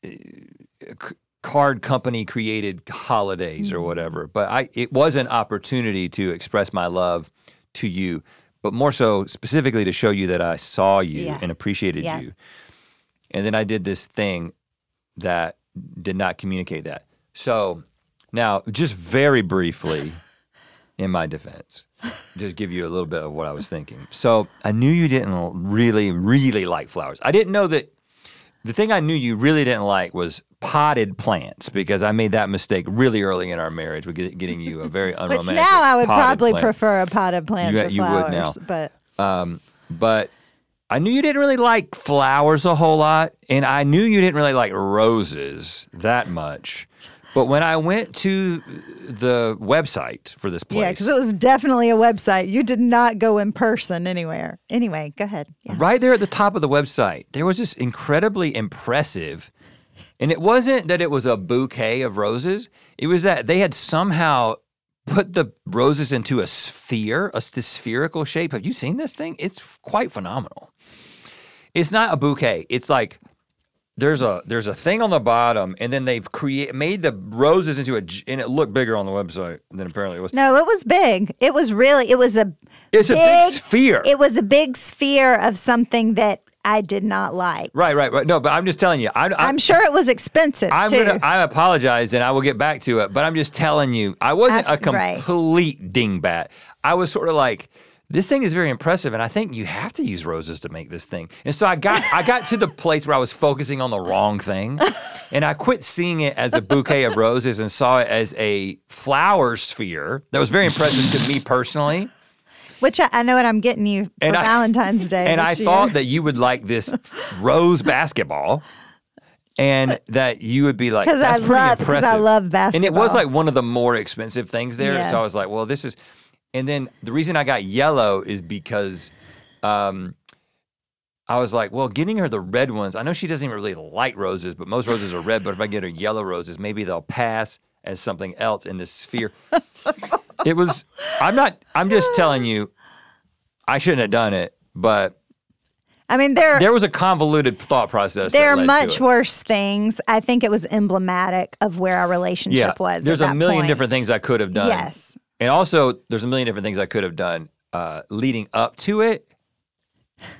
c- card company created holidays or whatever, but I it was an opportunity to express my love to you, but more so specifically to show you that I saw you yeah. and appreciated yeah. you. And then I did this thing that did not communicate that. So now, just very briefly, in my defense, just give you a little bit of what I was thinking. So I knew you didn't really, really like flowers. I didn't know that. The thing I knew you really didn't like was potted plants, because I made that mistake really early in our marriage with getting you a very unromantic Which now I would probably plant. prefer a potted plant you, to you flowers. Would now. But um, but I knew you didn't really like flowers a whole lot, and I knew you didn't really like roses that much. But when I went to the website for this place. Yeah, because it was definitely a website. You did not go in person anywhere. Anyway, go ahead. Yeah. Right there at the top of the website, there was this incredibly impressive And it wasn't that it was a bouquet of roses. It was that they had somehow put the roses into a sphere, a this spherical shape. Have you seen this thing? It's quite phenomenal. It's not a bouquet. It's like there's a there's a thing on the bottom, and then they've create made the roses into a, and it looked bigger on the website than apparently it was. No, it was big. It was really, it was a It's big, a big sphere. It was a big sphere of something that I did not like. Right, right, right. No, but I'm just telling you. I, I, I'm sure it was expensive, I'm too. Gonna, I apologize, and I will get back to it, but I'm just telling you, I wasn't I, a complete right. dingbat. I was sort of like, this thing is very impressive, and I think you have to use roses to make this thing. And so I got I got to the place where I was focusing on the wrong thing, and I quit seeing it as a bouquet of roses and saw it as a flower sphere that was very impressive to me personally. Which I, I know what I'm getting you for and Valentine's I, Day. And I year. thought that you would like this rose basketball and that you would be like, that's I pretty love, impressive. Because I love basketball. And it was like one of the more expensive things there. Yes. So I was like, well, this is... And then the reason I got yellow is because um, I was like, well, getting her the red ones, I know she doesn't even really like roses, but most roses are red. But if I get her yellow roses, maybe they'll pass as something else in this sphere. It was, I'm not, I'm just telling you, I shouldn't have done it, but I mean, there there was a convoluted thought process. There are much worse things. I think it was emblematic of where our relationship yeah, was. There's at a that million point. different things I could have done. Yes. And also, there's a million different things I could have done uh, leading up to it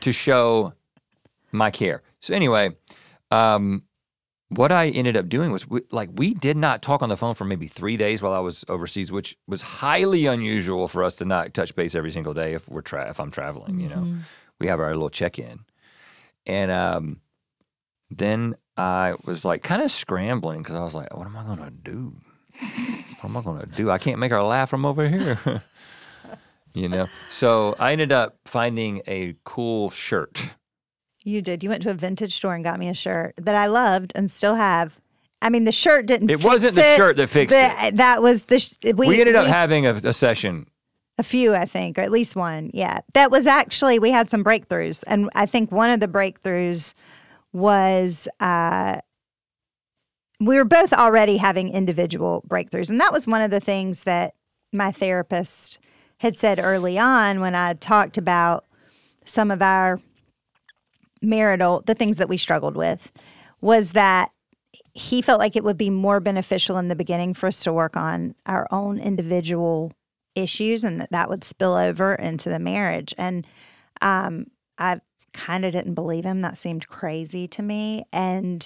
to show my care. So, anyway, um, what I ended up doing was, we, like, we did not talk on the phone for maybe three days while I was overseas, which was highly unusual for us to not touch base every single day if we're tra- if I'm traveling. You know, mm-hmm. we have our little check-in, and um, then I was like kind of scrambling because I was like, "What am I gonna do? What am I gonna do? I can't make her laugh from over here." You know, so I ended up finding a cool shirt. You did. You went to a vintage store and got me a shirt that I loved and still have. I mean, the shirt didn't fix it. It wasn't the shirt that fixed it. That was the... Sh- we, we ended up we, having a, a session. A few, I think, or at least one, yeah. That was actually... We had some breakthroughs, and I think one of the breakthroughs was... Uh, we were both already having individual breakthroughs, and that was one of the things that my therapist had said early on when I talked about some of our... marital, the things that we struggled with, was that he felt like it would be more beneficial in the beginning for us to work on our own individual issues, and that that would spill over into the marriage. And um, I kind of didn't believe him. That seemed crazy to me, and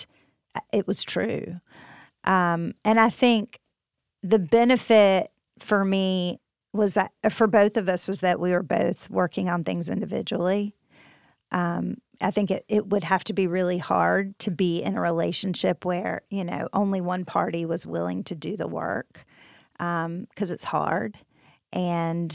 it was true. Um, and I think the benefit for me was that, for both of us, was that we were both working on things individually. Um, I think it, it would have to be really hard to be in a relationship where, you know, only one party was willing to do the work, because um, it's hard. And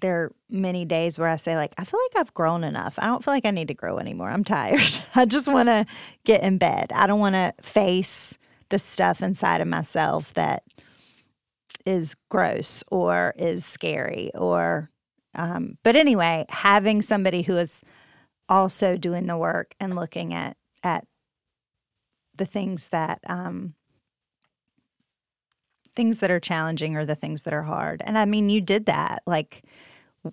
there are many days where I say, like, I feel like I've grown enough. I don't feel like I need to grow anymore. I'm tired. I just want to get in bed. I don't want to face the stuff inside of myself that is gross or is scary or... Um, but anyway, having somebody who is also doing the work and looking at at the things that um, things that are challenging or the things that are hard. And I mean, you did that. Like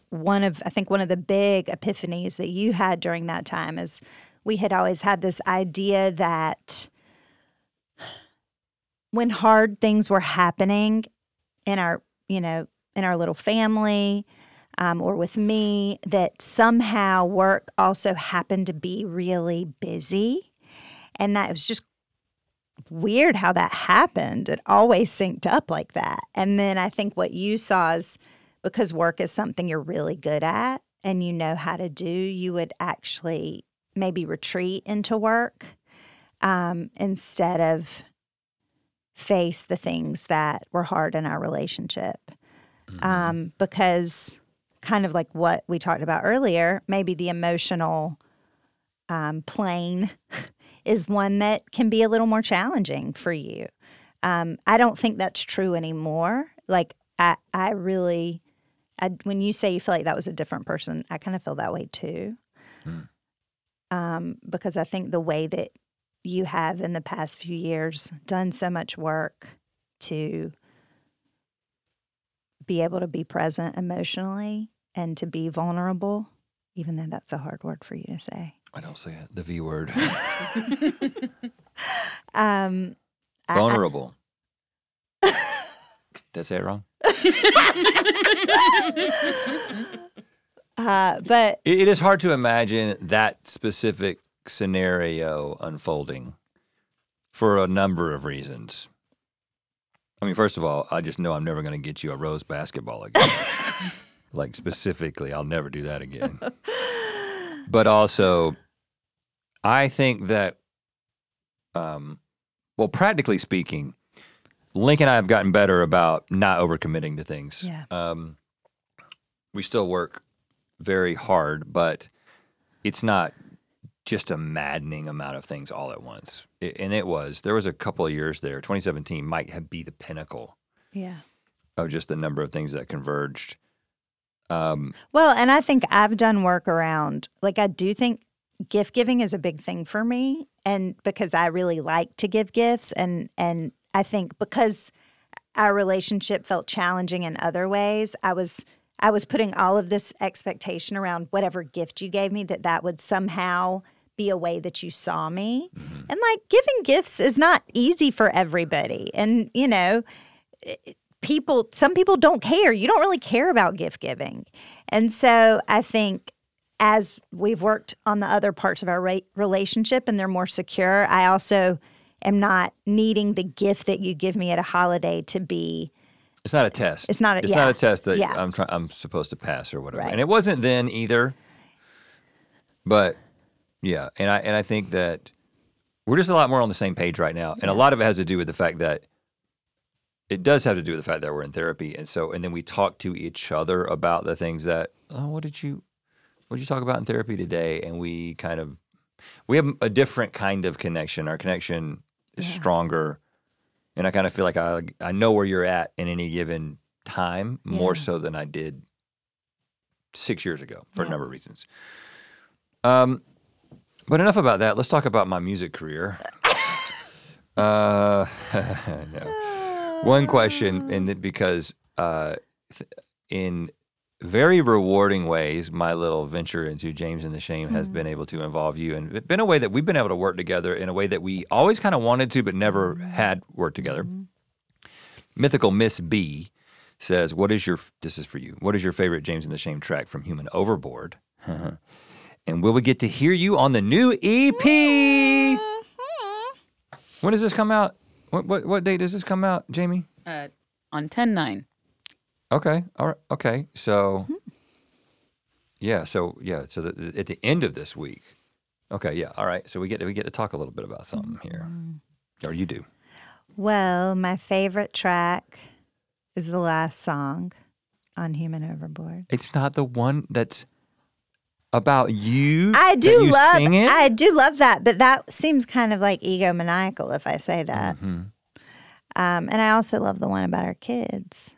one of, I think one of the big epiphanies that you had during that time is we had always had this idea that when hard things were happening in our, you know, in our little family. Um, or with me, that somehow work also happened to be really busy. And that it was just weird how that happened. It always synced up like that. And then I think what you saw is because work is something you're really good at and you know how to do, you would actually maybe retreat into work um, instead of face the things that were hard in our relationship. Mm-hmm. Um, because... kind of like what we talked about earlier, maybe the emotional um, plane is one that can be a little more challenging for you. Um, I don't think that's true anymore. Like, I, I really, I, when you say you feel like that was a different person, I kind of feel that way too. Mm. Um, because I think the way that you have in the past few years done so much work to be able to be present emotionally and to be vulnerable, even though that's a hard word for you to say. I don't say it. The V word. um, vulnerable. I, I, Did I say it wrong? uh, but it, it is hard to imagine that specific scenario unfolding for a number of reasons. I mean, first of all, I just know I'm never going to get you a Rose basketball again. Like, specifically, I'll never do that again. But also, I think that, um, well, practically speaking, Link and I have gotten better about not overcommitting to things. Yeah. Um, we still work very hard, but it's not just a maddening amount of things all at once. It, and it was. There was a couple of years there. twenty seventeen might be the pinnacle yeah. of just the number of things that converged. Um, well, and I think I've done work around, like, I do think gift giving is a big thing for me, and because I really like to give gifts, and, and I think because our relationship felt challenging in other ways, I was I was putting all of this expectation around whatever gift you gave me, that that would somehow be a way that you saw me. Mm-hmm. And, like, giving gifts is not easy for everybody, and, you know, it, people, some people don't care. You don't really care about gift giving. And so I think as we've worked on the other parts of our re- relationship and they're more secure, I also am not needing the gift that you give me at a holiday to be. It's not a test. It's not a, it's yeah. not a test that yeah. I'm try- I'm supposed to pass or whatever. Right. And it wasn't then either. But yeah, and I and I think that we're just a lot more on the same page right now. And yeah. a lot of it has to do with the fact that It does have to do with the fact that we're in therapy, and so and then we talk to each other about the things that oh, what did you, what did you talk about in therapy today? And we kind of, we have a different kind of connection. Our connection is yeah. stronger, and I kind of feel like I I know where you're at in any given time more yeah. so than I did six years ago for yeah. a number of reasons. Um, but enough about that. Let's talk about my music career. uh, no. One question, and because uh, th- in very rewarding ways, my little venture into James and the Shame mm-hmm. has been able to involve you, and it's been a way that we've been able to work together in a way that we always kind of wanted to, but never had worked together. Mm-hmm. Mythical Miss B says, "What is your? This is for you. What is your favorite James and the Shame track from Human Overboard? And will we get to hear you on the new E P? Mm-hmm. When does this come out? What, what what day does this come out, Jamie? Uh, on ten nine. Okay. All right. Okay. So, mm-hmm. yeah. So yeah. So the, the, at the end of this week. Okay. Yeah. All right. So we get to, we get to talk a little bit about something here, mm-hmm. or you do. Well, my favorite track is the last song on Human Overboard. It's not the one that's about you. I do you love it. I do love that, but that seems kind of like egomaniacal if I say that. Mm-hmm. Um, and I also love the one about our kids.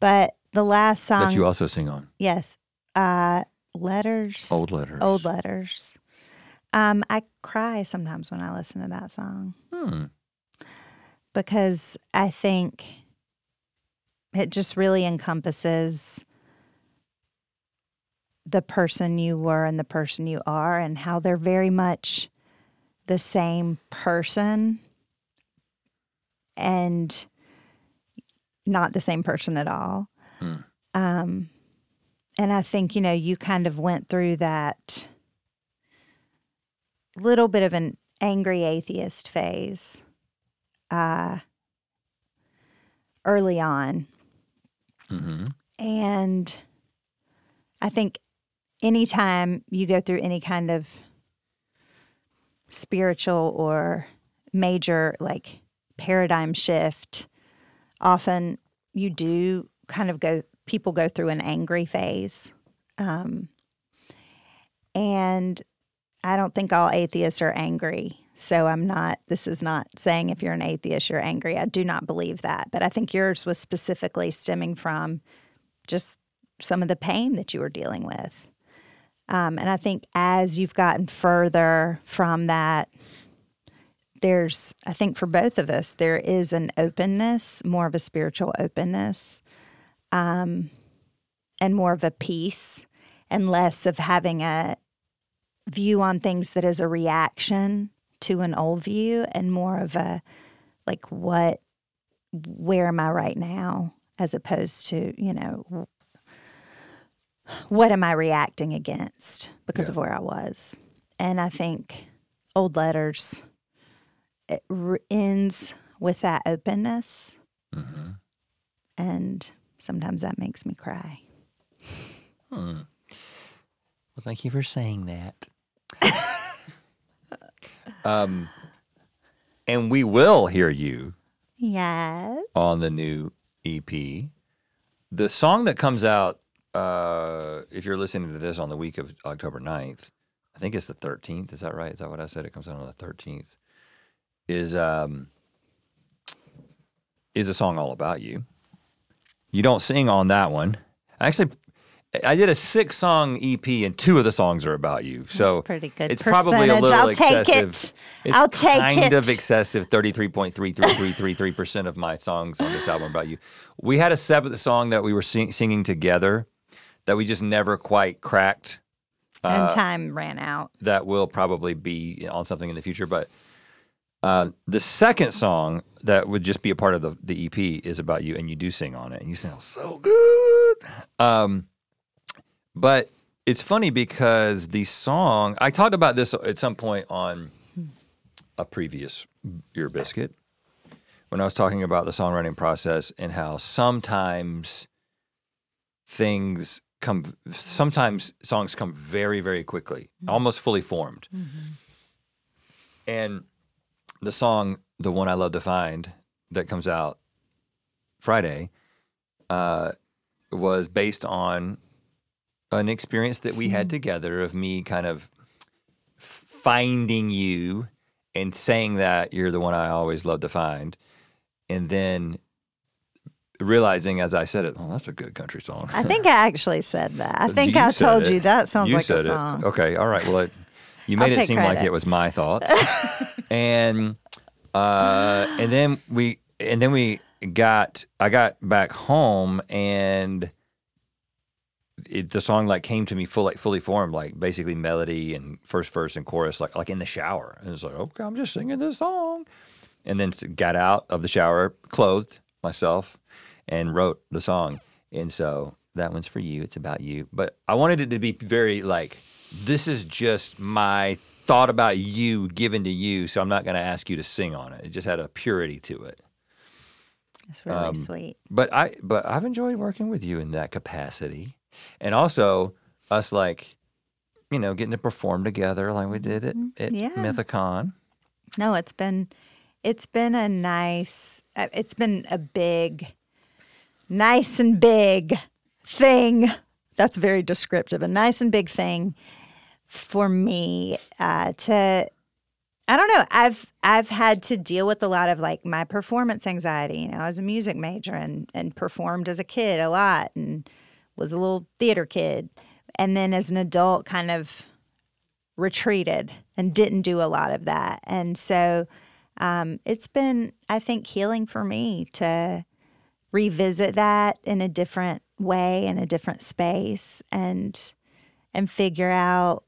But the last song that you also sing on. Yes. Uh, letters. Old letters. Old letters. Um, I cry sometimes when I listen to that song. Hmm. Because I think it just really encompasses the person you were and the person you are, and how they're very much the same person and not the same person at all. Mm. Um, and I think, you know, you kind of went through that little bit of an angry atheist phase uh, early on. Mm-hmm. And I think anytime you go through any kind of spiritual or major, like, paradigm shift, often you do kind of go, people go through an angry phase. Um, and I don't think all atheists are angry. So I'm not, this is not saying if you're an atheist, you're angry. I do not believe that. But I think yours was specifically stemming from just some of the pain that you were dealing with. Um, and I think as you've gotten further from that there's, I think for both of us, there is an openness, more of a spiritual openness, um, and more of a peace, and less of having a view on things that is a reaction to an old view, and more of a, like, what, where am I right now, as opposed to, you know, what am I reacting against because yeah. of where I was. And I think Old Letters, it re- ends with that openness, mm-hmm. and sometimes that makes me cry. Hmm. Well, thank you for saying that. um, and we will hear you. Yes. On the new E P, the song that comes out, uh, if you're listening to this on the week of October ninth, I think it's the thirteenth. Is that right? Is that what I said? It comes out on the thirteenth. Is um is a song all about you. You don't sing on that one. Actually, I did a six-song E P, and two of the songs are about you. So that's pretty good. It's percentage. Probably a little I'll excessive. Take it. It's I'll take kind it. Kind of excessive. thirty-three point three three three three three percent of my songs on this album are about you. We had a seventh song that we were sing- singing together that we just never quite cracked. Uh, and time ran out. That will probably be on something in the future. But uh, the second song that would just be a part of the, the E P is about you, and you do sing on it, and you sound so good. Um But it's funny because the song, I talked about this at some point on a previous Ear Biscuit when I was talking about the songwriting process and how sometimes things come, sometimes songs come very, very quickly, almost fully formed. Mm-hmm. And the song, the one I love to find that comes out Friday, uh, was based on an experience that we had together of me kind of finding you and saying that you're the one I always love to find. And then realizing as I said it, oh, that's a good country song. I think I actually said that. I think you I told it. You that sounds you like said a song. It. Okay. All right. Well, it, you made it seem credit. Like it was my thoughts. and, uh, and then we, and then we got, I got back home and It, the song like came to me full, like, fully formed, like basically melody and first verse and chorus, like like in the shower. And it's like, okay, I'm just singing this song. And then got out of the shower, clothed myself, and wrote the song. And so that one's for you. It's about you. But I wanted it to be very like, this is just my thought about you given to you, so I'm not going to ask you to sing on it. It just had a purity to it. That's really um, sweet. But, I, but I've enjoyed working with you in that capacity. And also us, like, you know, getting to perform together like we did at, at yeah. Mythicon. No, it's been, it's been a nice, it's been a big, nice and big thing. That's very descriptive. A nice and big thing for me uh, to, I don't know, I've I've had to deal with a lot of, like, my performance anxiety. You know, I was a music major and, and performed as a kid a lot and was a little theater kid, and then as an adult kind of retreated and didn't do a lot of that. And so um, it's been, I think, healing for me to revisit that in a different way, in a different space, and and figure out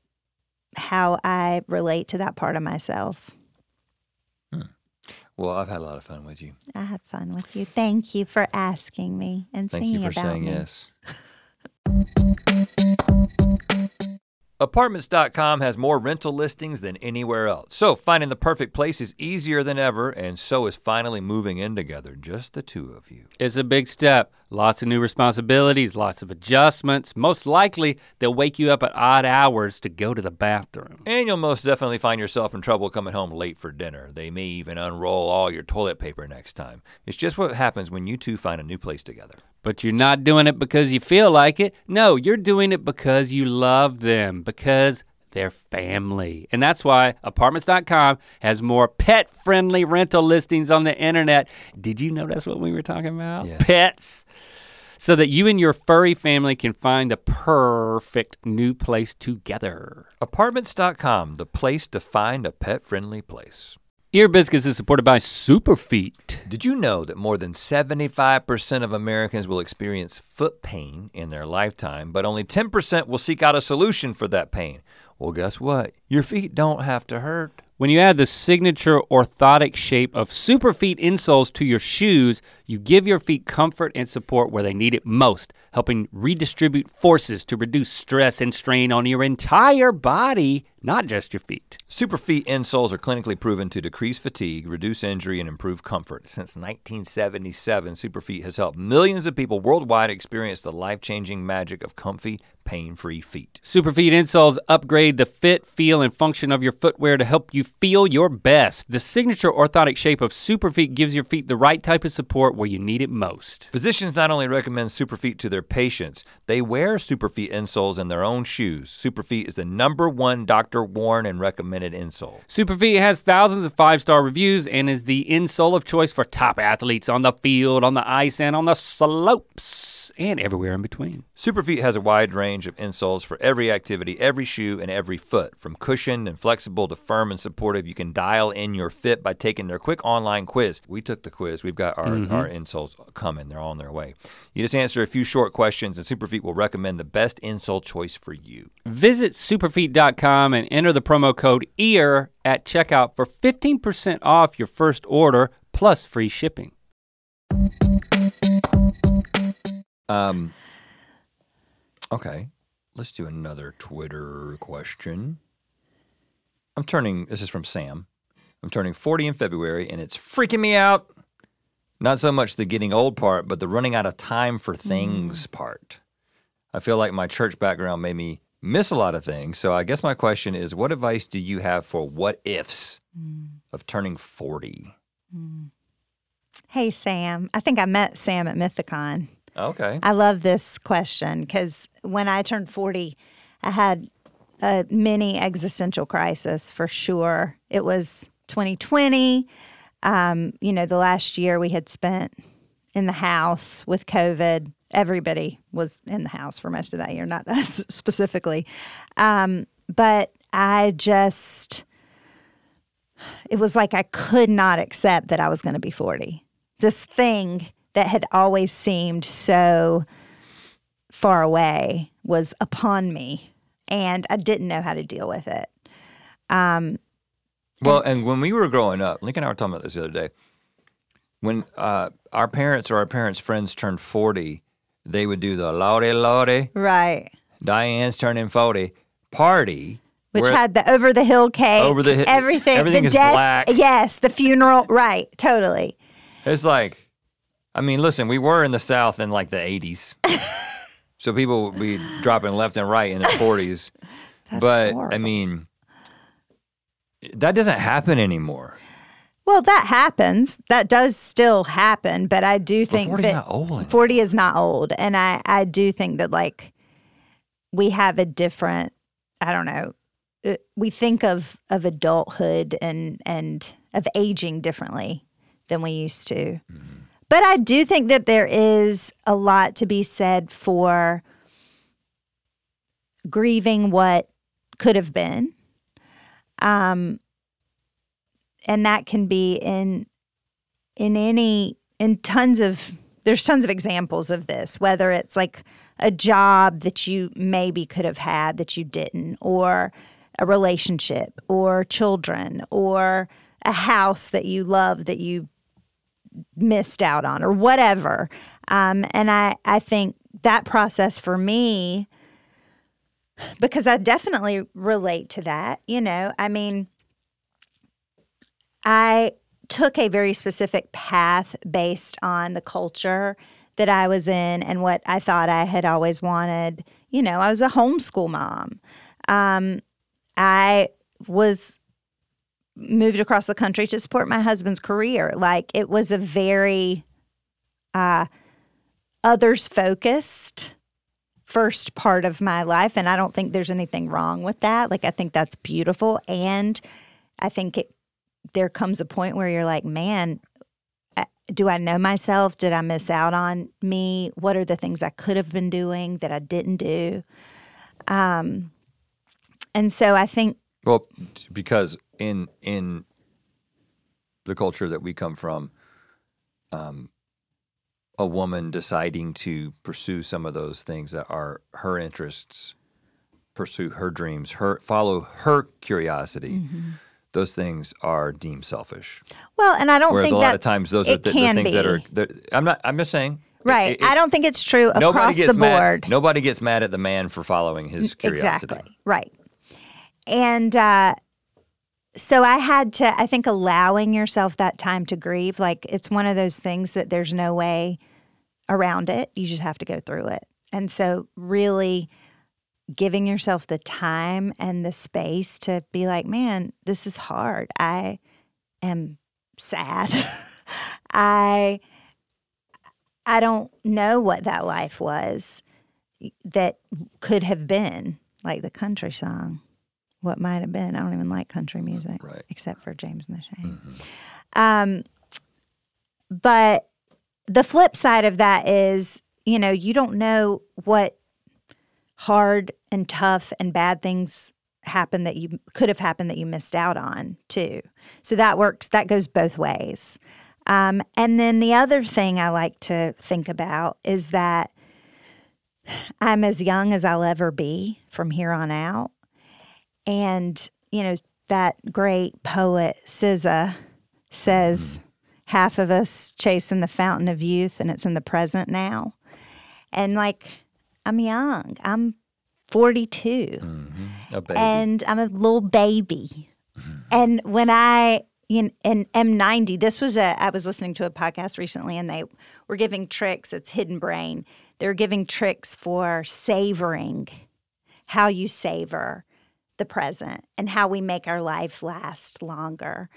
how I relate to that part of myself. Hmm. Well, I've had a lot of fun with you. I had fun with you. Thank you for asking me and Thank singing about me. Thank you for saying yes. Apartments dot com has more rental listings than anywhere else. So finding the perfect place is easier than ever, and so is finally moving in together, just the two of you. It's a big step. Lots of new responsibilities, lots of adjustments. Most likely, they'll wake you up at odd hours to go to the bathroom. And you'll most definitely find yourself in trouble coming home late for dinner. They may even unroll all your toilet paper next time. It's just what happens when you two find a new place together. But you're not doing it because you feel like it. No, you're doing it because you love them, because they're family. And that's why Apartments dot com has more pet-friendly rental listings on the internet. Did you know that's what we were talking about? Yes. Pets. So that you and your furry family can find the perfect new place together. Apartments dot com, the place to find a pet-friendly place. Ear Biscuits is supported by Superfeet. Did you know that more than seventy-five percent of Americans will experience foot pain in their lifetime, but only ten percent will seek out a solution for that pain? Well, guess what? Your feet don't have to hurt. When you add the signature orthotic shape of Superfeet insoles to your shoes, you give your feet comfort and support where they need it most, helping redistribute forces to reduce stress and strain on your entire body, not just your feet. Superfeet insoles are clinically proven to decrease fatigue, reduce injury, and improve comfort. Since nineteen seventy-seven, Superfeet has helped millions of people worldwide experience the life-changing magic of comfy, pain-free feet. Superfeet insoles upgrade the fit, feel, and function of your footwear to help you feel your best. The signature orthotic shape of Superfeet gives your feet the right type of support where you need it most. Physicians not only recommend Superfeet to their patients, they wear Superfeet insoles in their own shoes. Superfeet is the number one doctor-worn and recommended insole. Superfeet has thousands of five-star reviews and is the insole of choice for top athletes on the field, on the ice, and on the slopes, and everywhere in between. Superfeet has a wide range of insoles for every activity, every shoe, and every foot. From cushioned and flexible to firm and supportive, you can dial in your fit by taking their quick online quiz. We took the quiz. We've got our, mm-hmm. our insoles coming. They're on their way. You just answer a few short questions, and Superfeet will recommend the best insole choice for you. Visit superfeet dot com and enter the promo code EAR at checkout for fifteen percent off your first order plus free shipping. Um. Okay, let's do another Twitter question. I'm turning, this is from Sam. I'm turning forty in February and it's freaking me out. Not so much the getting old part, but the running out of time for things mm. part. I feel like my church background made me miss a lot of things. So I guess my question is, what advice do you have for what ifs mm. of turning forty? Mm. Hey, Sam. I think I met Sam at Mythicon. Okay. I love this question because when I turned forty, I had a mini existential crisis for sure. It was twenty twenty. Um, you know, the last year we had spent in the house with COVID. Everybody was in the house for most of that year, not us specifically. Um, but I just, it was like I could not accept that I was going to be forty. This thing that had always seemed so far away was upon me, and I didn't know how to deal with it. Um, well, and when we were growing up, Link and I were talking about this the other day, when uh, our parents or our parents' friends turned forty, they would do the lordy, lordy. Right. Diane's turning forty party. Which had the over-the-hill cake, over the hi- everything. Everything the is death, black. Yes, the funeral, right, totally. It's like, I mean, listen, we were in the South in like the eighties. So people would be dropping left and right in their forties. That's but horrible. I mean, that doesn't happen anymore. Well, that happens. That does still happen, but I do think well, forty that is not old. forty is not old. And I, I do think that like we have a different, I don't know, we think of, of adulthood and, and of aging differently than we used to. Mm-hmm. But I do think that there is a lot to be said for grieving what could have been. Um, and that can be in in any, in tons of, there's tons of examples of this, whether it's like a job that you maybe could have had that you didn't, or a relationship, or children, or a house that you love that you missed out on, or whatever. Um, and I, I think that process for me, because I definitely relate to that, you know, I mean, I took a very specific path based on the culture that I was in and what I thought I had always wanted. You know, I was a homeschool mom. Um, I was moved across the country to support my husband's career. Like, it was a very uh, others-focused first part of my life, and I don't think there's anything wrong with that. Like, I think that's beautiful, and I think it, there comes a point where you're like, man, do I know myself? Did I miss out on me? What are the things I could have been doing that I didn't do? Um, and so I think— Well, because— In in the culture that we come from, um, a woman deciding to pursue some of those things that are her interests, pursue her dreams, her follow her curiosity, mm-hmm. those things are deemed selfish. Well, and I don't Whereas think that Whereas a lot of times those are the, the things be. that are – I'm not. I'm just saying – Right. It, it, I don't think it's true across the board. Mad, nobody gets mad at the man for following his curiosity. Exactly. Right. And uh, so I had to, I think allowing yourself that time to grieve, like it's one of those things that there's no way around it. You just have to go through it. And so really giving yourself the time and the space to be like, man, this is hard. I am sad. I... I don't know what that life was that could have been, like the country song, what might have been. I don't even like country music, right. except for James and the Shame. Mm-hmm. Um, but the flip side of that is, you know, you don't know what hard and tough and bad things happen that you could have happened that you missed out on too. So that works, that goes both ways. Um, and then the other thing I like to think about is that I'm as young as I'll ever be from here on out. And, you know, that great poet S Z A says half of us chasing the fountain of youth and it's in the present now. And, like, I'm young. I'm forty-two. Mm-hmm. A baby. And I'm a little baby. And when I... In, in M ninety, this was a, I was listening to a podcast recently and they were giving tricks. It's Hidden Brain. They were giving tricks for savoring, how you savor the present and how we make our life last longer,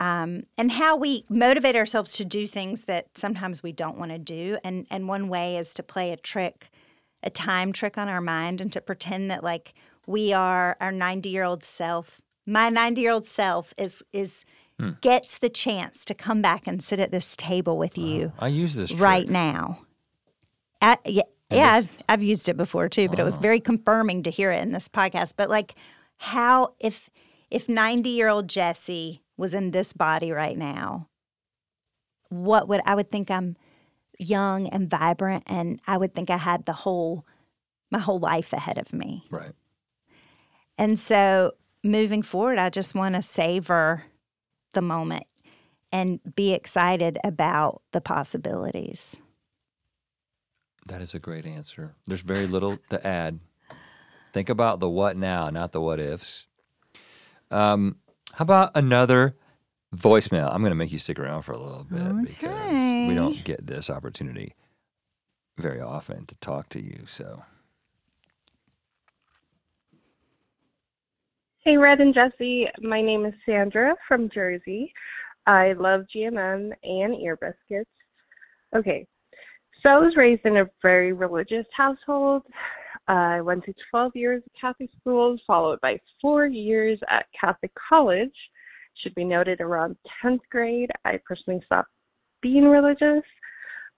um, and how we motivate ourselves to do things that sometimes we don't want to do. And, and one way is to play a trick, a time trick on our mind and to pretend that like we are our ninety-year-old self. My ninety-year-old self is is – Hmm. gets the chance to come back and sit at this table with you. Oh, I use this trick. Right now. I, yeah, yeah I've, I've used it before too, but oh. It was very confirming to hear it in this podcast. But like how if if ninety-year-old Jessie was in this body right now, what would – I would think I'm young and vibrant and I would think I had the whole – my whole life ahead of me. Right. And so moving forward, I just want to savor – the moment and be excited about the possibilities. That is a great answer. There's very little to add. Think about the what now, not the what ifs. Um, how about another voicemail? I'm going to make you stick around for a little bit okay. because we don't get this opportunity very often to talk to you. So, hey, Rhett and Jessie. My name is Sandra from Jersey. I love G M M and Ear Biscuits. Okay, so I was raised in a very religious household. Uh, I went to twelve years of Catholic school, followed by four years at Catholic college. Should be noted around tenth grade, I personally stopped being religious,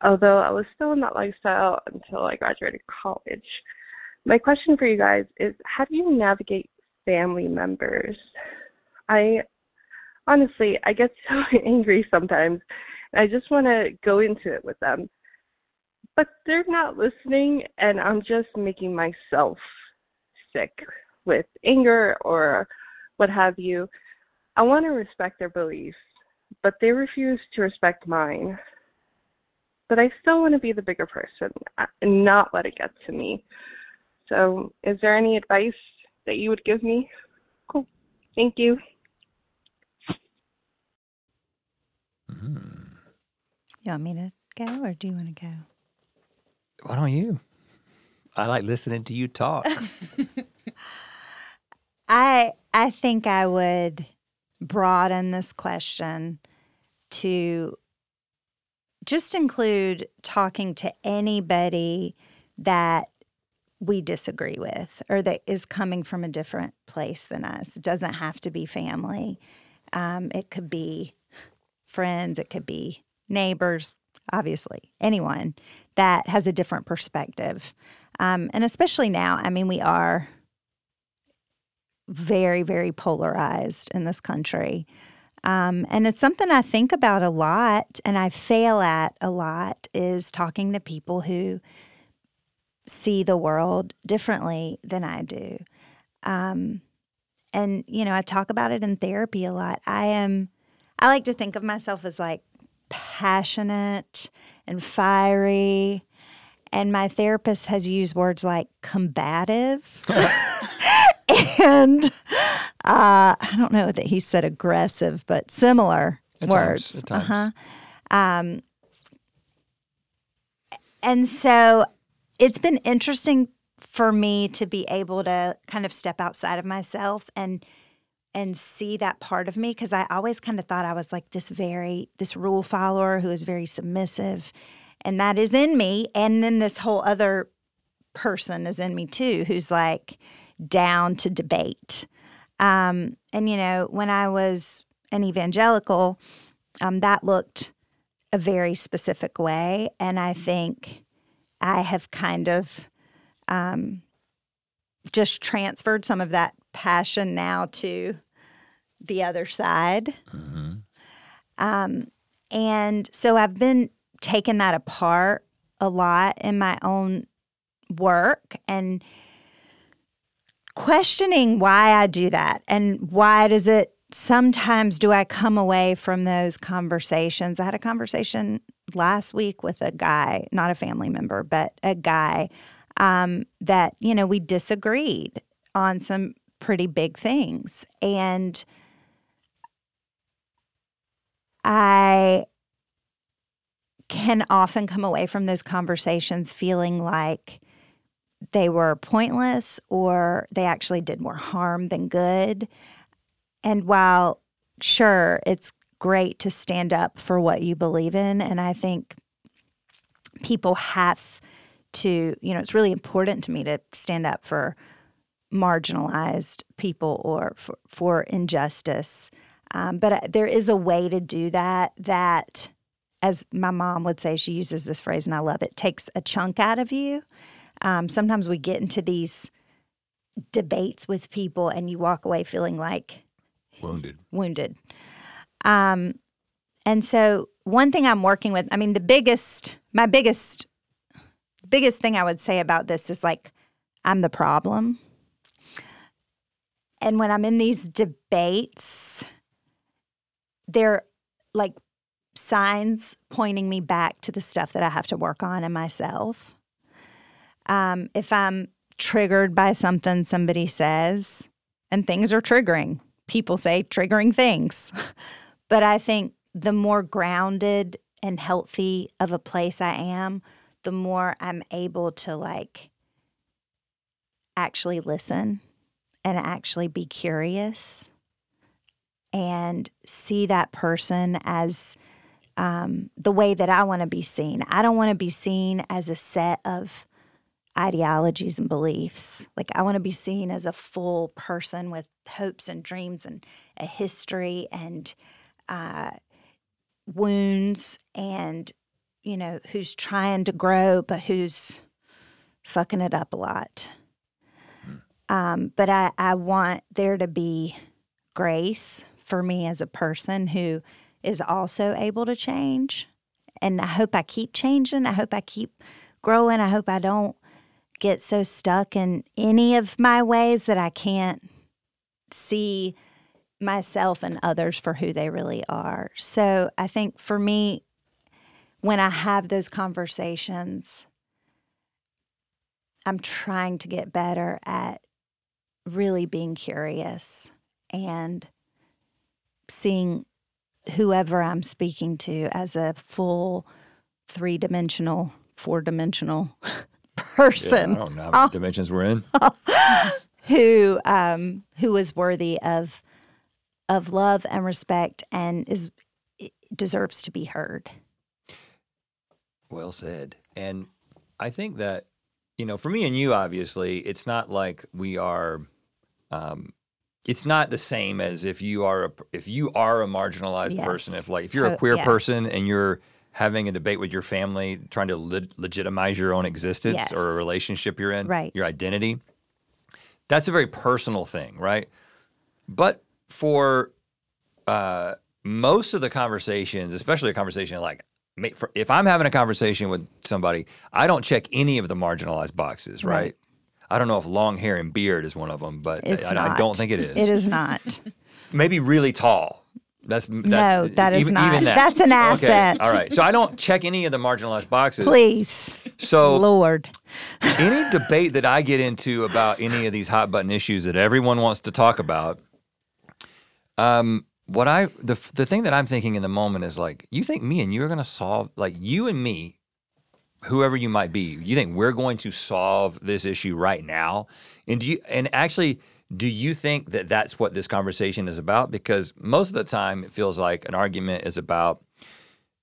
although I was still in that lifestyle until I graduated college. My question for you guys is, how do you navigate family members? I honestly, I get so angry sometimes. And I just want to go into it with them. But they're not listening, and I'm just making myself sick with anger or what have you. I want to respect their beliefs, but they refuse to respect mine. But I still want to be the bigger person and not let it get to me. So is there any advice that you would give me? Cool. Thank you. Mm-hmm. You want me to go or do you want to go? Why don't you? I like listening to you talk. I I think I would broaden this question to just include talking to anybody that we disagree with or that is coming from a different place than us. It doesn't have to be family. Um, it could be friends. It could be neighbors, obviously, anyone that has a different perspective. Um, and especially now, I mean, we are very, very polarized in this country. Um, and it's something I think about a lot and I fail at a lot is talking to people who see the world differently than I do. Um, and, you know, I talk about it in therapy a lot. I am, I like to think of myself as like passionate and fiery. And my therapist has used words like combative and uh, I don't know that he said aggressive, but similar at words. Times, at times. Uh-huh. Um, and so it's been interesting for me to be able to kind of step outside of myself and and see that part of me, because I always kind of thought I was like this very this rule follower who is very submissive, and that is in me. And then this whole other person is in me too, who's like down to debate. Um, and, you know, when I was an evangelical, um, that looked a very specific way. And I think I have kind of um, just transferred some of that passion now to the other side. Mm-hmm. Um, and so I've been taking that apart a lot in my own work and questioning why I do that and why does it sometimes do I come away from those conversations. I had a conversation last week with a guy, not a family member, but a guy um, that, you know, we disagreed on some pretty big things. And I can often come away from those conversations feeling like they were pointless or they actually did more harm than good. And while, sure, it's great to stand up for what you believe in, and I think people have to, you know, it's really important to me to stand up for marginalized people or for, for injustice. Um, but there is a way to do that that, as my mom would say, she uses this phrase, and I love it, takes a chunk out of you. Um, sometimes we get into these debates with people and you walk away feeling like wounded. Wounded. Um, and so one thing I'm working with, I mean, the biggest, my biggest, biggest thing I would say about this is like, I'm the problem. And when I'm in these debates, they're like signs pointing me back to the stuff that I have to work on in myself. Um, if I'm triggered by something somebody says, and things are triggering, people say triggering things. But I think the more grounded and healthy of a place I am, the more I'm able to like actually listen and actually be curious and see that person as um, the way that I want to be seen. I don't want to be seen as a set of ideologies and beliefs. Like, I want to be seen as a full person with hopes and dreams and a history and uh, wounds and, you know, who's trying to grow but who's fucking it up a lot. Mm. Um, but I, I want there to be grace for me as a person who is also able to change. And I hope I keep changing. I hope I keep growing. I hope I don't get so stuck in any of my ways that I can't see myself and others for who they really are. So I think for me, when I have those conversations, I'm trying to get better at really being curious and seeing whoever I'm speaking to as a full three-dimensional, four-dimensional person. Yeah, I don't know how many uh, dimensions we're in. who um, who is worthy of of love and respect and is deserves to be heard. Well said. And I think that, you know, for me and you, obviously, it's not like we are. Um, it's not the same as if you are a if you are a marginalized yes. person. If like if you're a queer yes. person and you're having a debate with your family, trying to le- legitimize your own existence yes. or a relationship you're in, right. your identity. That's a very personal thing, right? But for uh, most of the conversations, especially a conversation like, if I'm having a conversation with somebody, I don't check any of the marginalized boxes, right? right. I don't know if long hair and beard is one of them, but I, I don't think it is. It is not. Maybe really tall. That's, that's No, that is even, not. Even that. That's an asset. Okay. All right. So I don't check any of the marginalized boxes. Please. So Lord. Any debate that I get into about any of these hot button issues that everyone wants to talk about, um, what I the the thing that I'm thinking in the moment is like, you think me and you are going to solve, like you and me, whoever you might be, you think we're going to solve this issue right now? And do you and actually do you think that that's what this conversation is about? Because most of the time it feels like an argument is about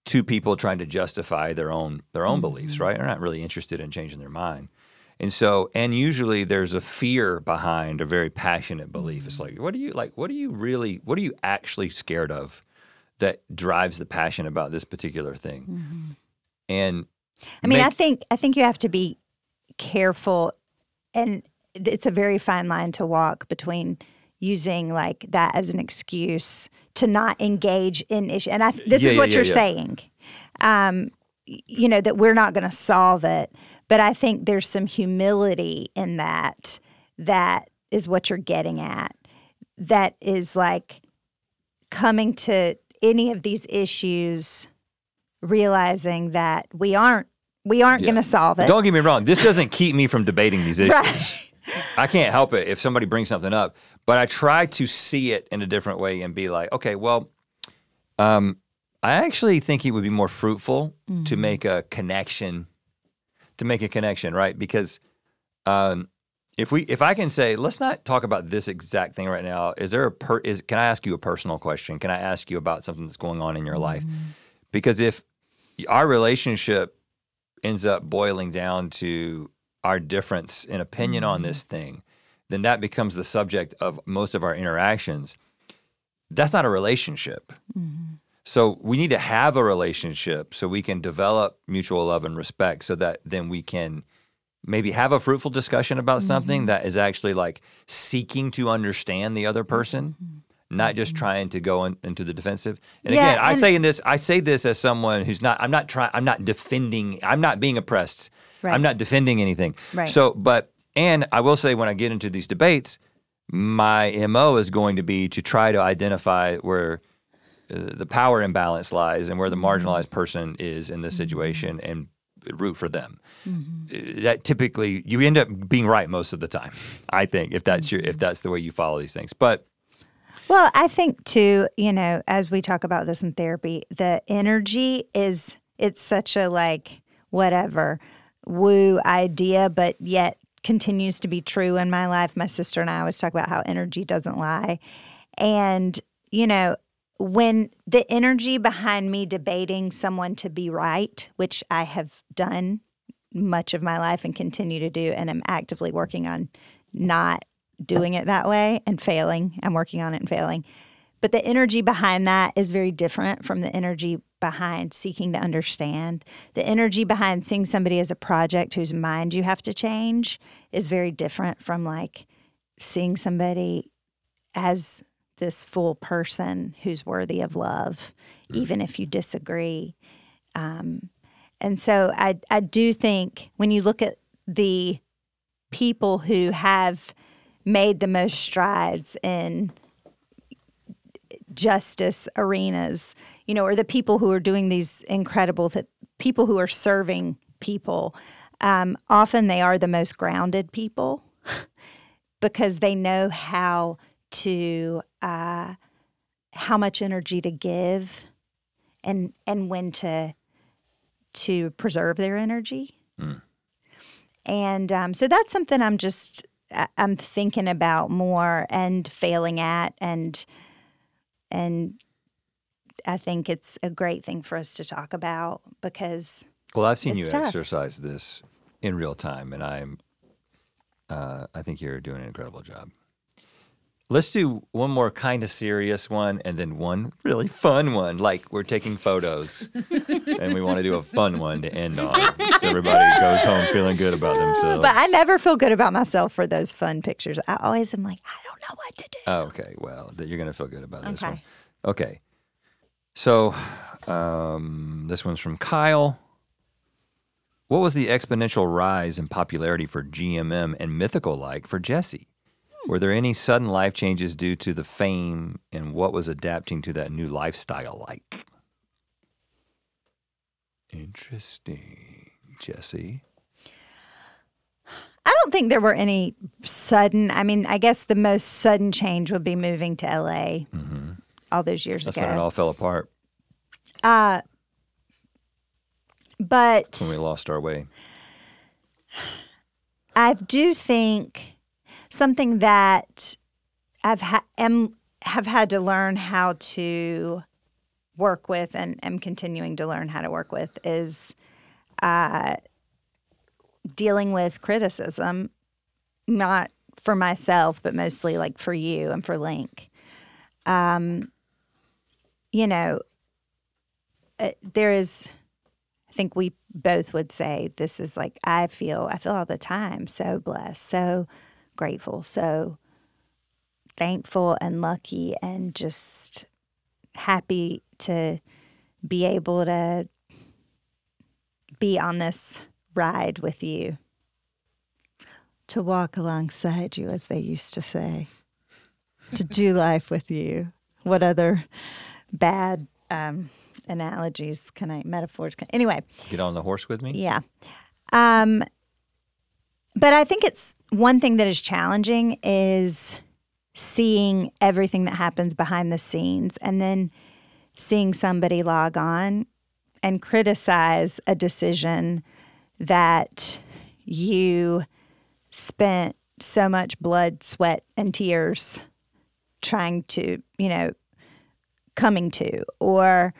two people trying to justify their own their own mm-hmm. beliefs, right? They're not really interested in changing their mind. And so, and usually there's a fear behind a very passionate belief. It's like, what do you like? What do you really? What are you actually scared of that drives the passion about this particular thing? Mm-hmm. And I mean, make, I think I think you have to be careful, and it's a very fine line to walk between using like that as an excuse to not engage in issue. And I, this yeah, is yeah, what yeah, you're yeah. saying, um, you know, that we're not going to solve it. But I think there's some humility in that, that is what you're getting at, that is like coming to any of these issues, realizing that we aren't we aren't yeah. going to solve it. Don't get me wrong. This doesn't keep me from debating these issues. Right. I can't help it if somebody brings something up. But I try to see it in a different way and be like, okay, well, um, I actually think it would be more fruitful mm-hmm. to make a connection to make a connection, right? Because um, if we, if I can say, let's not talk about this exact thing right now. Is there a per, is, can I ask you a personal question? Can I ask you about something that's going on in your life? Mm-hmm. Because if our relationship ends up boiling down to our difference in opinion on this thing, then that becomes the subject of most of our interactions. That's not a relationship. Mm-hmm. So we need to have a relationship so we can develop mutual love and respect so that then we can maybe have a fruitful discussion about mm-hmm. something that is actually like seeking to understand the other person, mm-hmm. not just trying to go in, into the defensive. And yeah, again, and I say in this, I say this as someone who's not, I'm not trying, I'm not defending, I'm not being oppressed. Right. I'm not defending anything. Right. So, but, and I will say when I get into these debates, my M O is going to be to try to identify where the power imbalance lies and where the marginalized person is in this situation and root for them. Mm-hmm. That typically, you end up being right most of the time, I think, if that's your, if that's the way you follow these things. But well, I think too, you know, as we talk about this in therapy, the energy is, it's such a like whatever woo idea, but yet continues to be true in my life. My sister and I always talk about how energy doesn't lie. And, you know, when the energy behind me debating someone to be right, which I have done much of my life and continue to do, and I'm actively working on not doing it that way and failing. I'm working on it and failing. But the energy behind that is very different from the energy behind seeking to understand. The energy behind seeing somebody as a project whose mind you have to change is very different from like seeing somebody as this full person who's worthy of love, even if you disagree. Um, and so I, I do think when you look at the people who have made the most strides in justice arenas, you know, or the people who are doing these incredible th- people who are serving people, um, often they are the most grounded people because they know how to uh, how much energy to give and and when to to preserve their energy. Mm. And um, so that's something I'm just I'm thinking about more and failing at, and and I think it's a great thing for us to talk about because well, I've seen you tough. exercise this in real time, and I'm uh, I think you're doing an incredible job. Let's do one more kind of serious one and then one really fun one. Like we're taking photos and we want to do a fun one to end on. So everybody goes home feeling good about themselves. But I never feel good about myself for those fun pictures. I always am like, I don't know what to do. Okay, well, you're going to feel good about this okay. one. Okay. So um, this one's from Kyle. What was the exponential rise in popularity for G M M and Mythical like for Jessie? Were there any sudden life changes due to the fame, and what was adapting to that new lifestyle like? Interesting. Jessie? I don't think there were any sudden, I mean, I guess the most sudden change would be moving to L A mm-hmm. all those years That's ago. That's when it all fell apart. Uh, but... That's when we lost our way. I do think something that I've ha- am, have had to learn how to work with and am continuing to learn how to work with is... Uh, dealing with criticism, not for myself, but mostly like for you and for Link. Um, you know, uh, there is, I think we both would say this is like, I feel, I feel all the time so blessed, so grateful, so thankful and lucky and just happy to be able to be on this ride with you, to walk alongside you, as they used to say, to do life with you. What other bad um, analogies can I, metaphors can, anyway. Get on the horse with me? Yeah. Um, but I think it's one thing that is challenging is seeing everything that happens behind the scenes and then seeing somebody log on and criticize a decision that you spent so much blood, sweat, and tears trying to, you know, coming to. Or,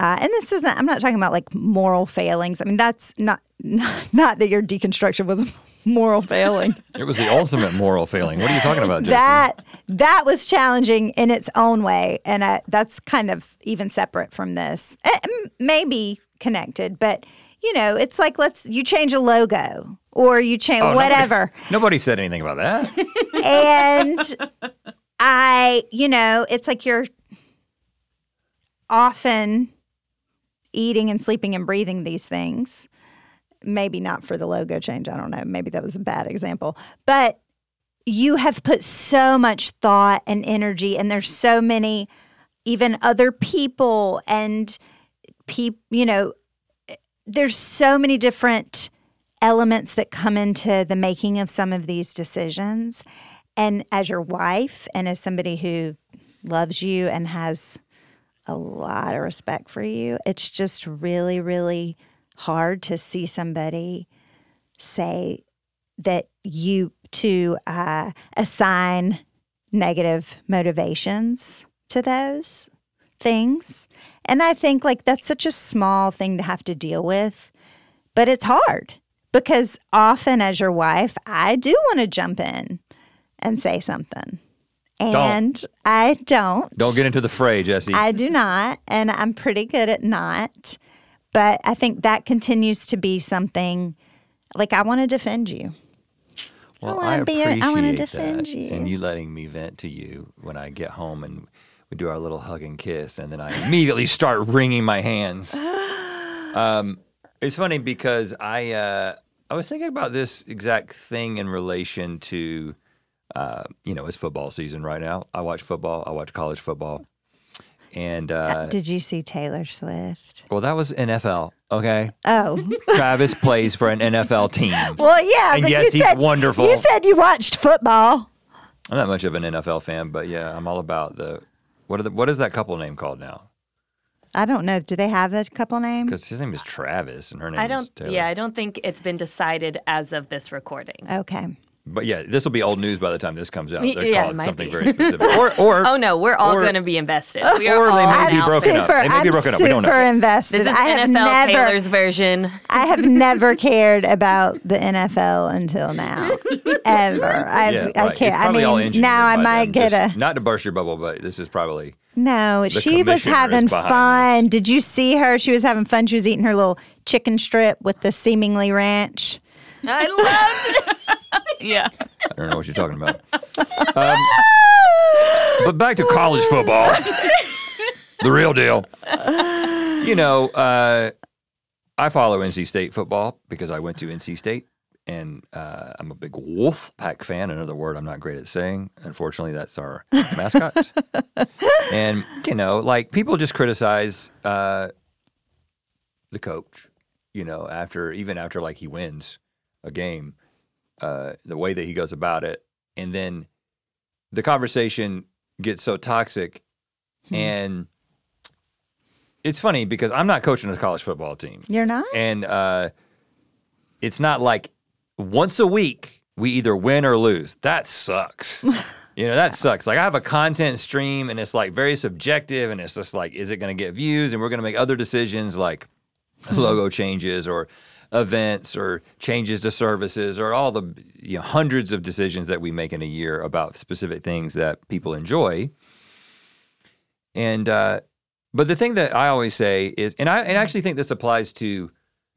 uh, and this isn't, I'm not talking about like moral failings. I mean, that's not, not, not that your deconstruction was a moral failing. It was the ultimate moral failing. What are you talking about, Jason? That, that was challenging in its own way. And I, that's kind of even separate from this. It may be connected, but... You know, it's like let's you change a logo or you change oh, whatever. Nobody, nobody said anything about that. And I, you know, it's like you're often eating and sleeping and breathing these things. Maybe not for the logo change. I don't know. Maybe that was a bad example. But you have put so much thought and energy, and there's so many even other people and people, you know, there's so many different elements that come into the making of some of these decisions. And as your wife and as somebody who loves you and has a lot of respect for you, it's just really, really hard to see somebody say that you to uh, assign negative motivations to those things. And I think, like, that's such a small thing to have to deal with, but it's hard because often as your wife, I do want to jump in and say something. And don't. I don't. Don't get into the fray, Jessie. I do not, and I'm pretty good at not. But I think that continues to be something, like, I want to defend you. Well, I, I appreciate be, I want to defend that, you. And you letting me vent to you when I get home and... We do our little hug and kiss, and then I immediately start wringing my hands. Um, it's funny because I uh, I was thinking about this exact thing in relation to, uh, you know, it's football season right now. I watch football. I watch college football. And uh, did you see Taylor Swift? Well, that was N F L. Okay. Oh. Travis plays for an N F L team. Well, yeah. And but yes, you he's said, wonderful. You said you watched football. I'm not much of an N F L fan, but yeah, I'm all about the... What are the, what is that couple name called now? I don't know. Do they have a couple name? Because his name is Travis and her name I don't, is Taylor. Yeah, I don't think it's been decided as of this recording. Okay. But yeah, this will be old news by the time this comes out. They're yeah, called something be. very specific. Or, or oh no, we're all going to be invested. We are or all they may I'm be broken super, up. They may I'm be broken up. We don't know. Super invested. This is I N F L never, Taylor's version. I have never cared about the N F L until now, ever. I've, yeah, right. I can't. I mean, now I might get Just, a. Not to burst your bubble, but this is probably. No, she was having fun. This. Did you see her? She was having fun. She was eating her little chicken strip with the seemingly ranch. I love it. Yeah. I don't know what you're talking about. Um, but back to college football. The real deal. You know, uh, I follow N C State football because I went to N C State, and uh, I'm a big Wolfpack fan, another word I'm not great at saying. Unfortunately, that's our mascot. And, you know, like, people just criticize uh, the coach, you know, after even after, like, he wins a game, uh, the way that he goes about it. And then the conversation gets so toxic, hmm. and it's funny because I'm not coaching a college football team. You're not? And uh, it's not like once a week we either win or lose. That sucks. You know, that wow. sucks. Like, I have a content stream, and it's like very subjective, and it's just like, is it going to get views? And we're going to make other decisions like logo changes or events or changes to services or all the you know, hundreds of decisions that we make in a year about specific things that people enjoy. And, uh, But the thing that I always say is, and I and I actually think this applies to,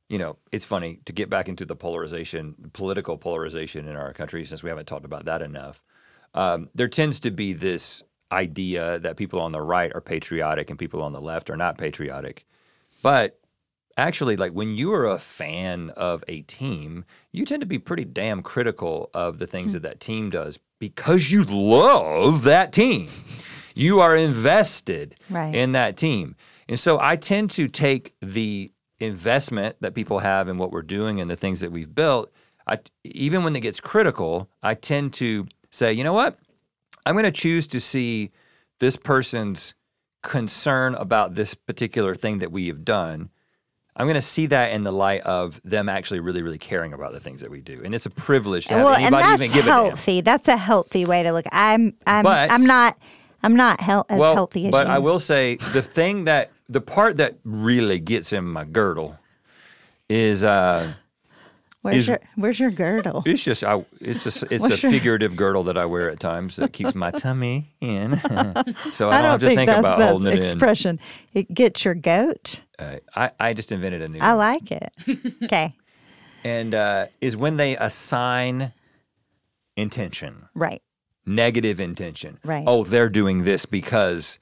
you know, it's funny to get back into the polarization, political polarization in our country, since we haven't talked about that enough. Um, there tends to be this idea that people on the right are patriotic and people on the left are not patriotic. But actually, like, when you are a fan of a team, you tend to be pretty damn critical of the things mm-hmm. that that team does because you love that team. You are invested right. in that team. And so I tend to take the investment that people have in what we're doing and the things that we've built. I, even when it gets critical, I tend to say, you know what? I'm going to choose to see this person's concern about this particular thing that we have done. I'm going to see that in the light of them actually really, really caring about the things that we do. And it's a privilege to have well, anybody and that's even give healthy. A damn. That's a healthy way to look. I'm, I'm, but, I'm not... I'm not hel- as well, healthy as you. But I will say the thing that, the part that really gets in my girdle is... Uh, where's, is your, where's your girdle? It's just, I, it's just, it's what's a your... figurative girdle that I wear at times that keeps my tummy in. So I, I don't, don't have to think, think that's, about that's holding it expression. In. It gets your goat. Uh, I, I just invented a new I one. Like it. Okay. And uh, is when they assign intention. Right. Negative intention. Right. Oh, they're doing this because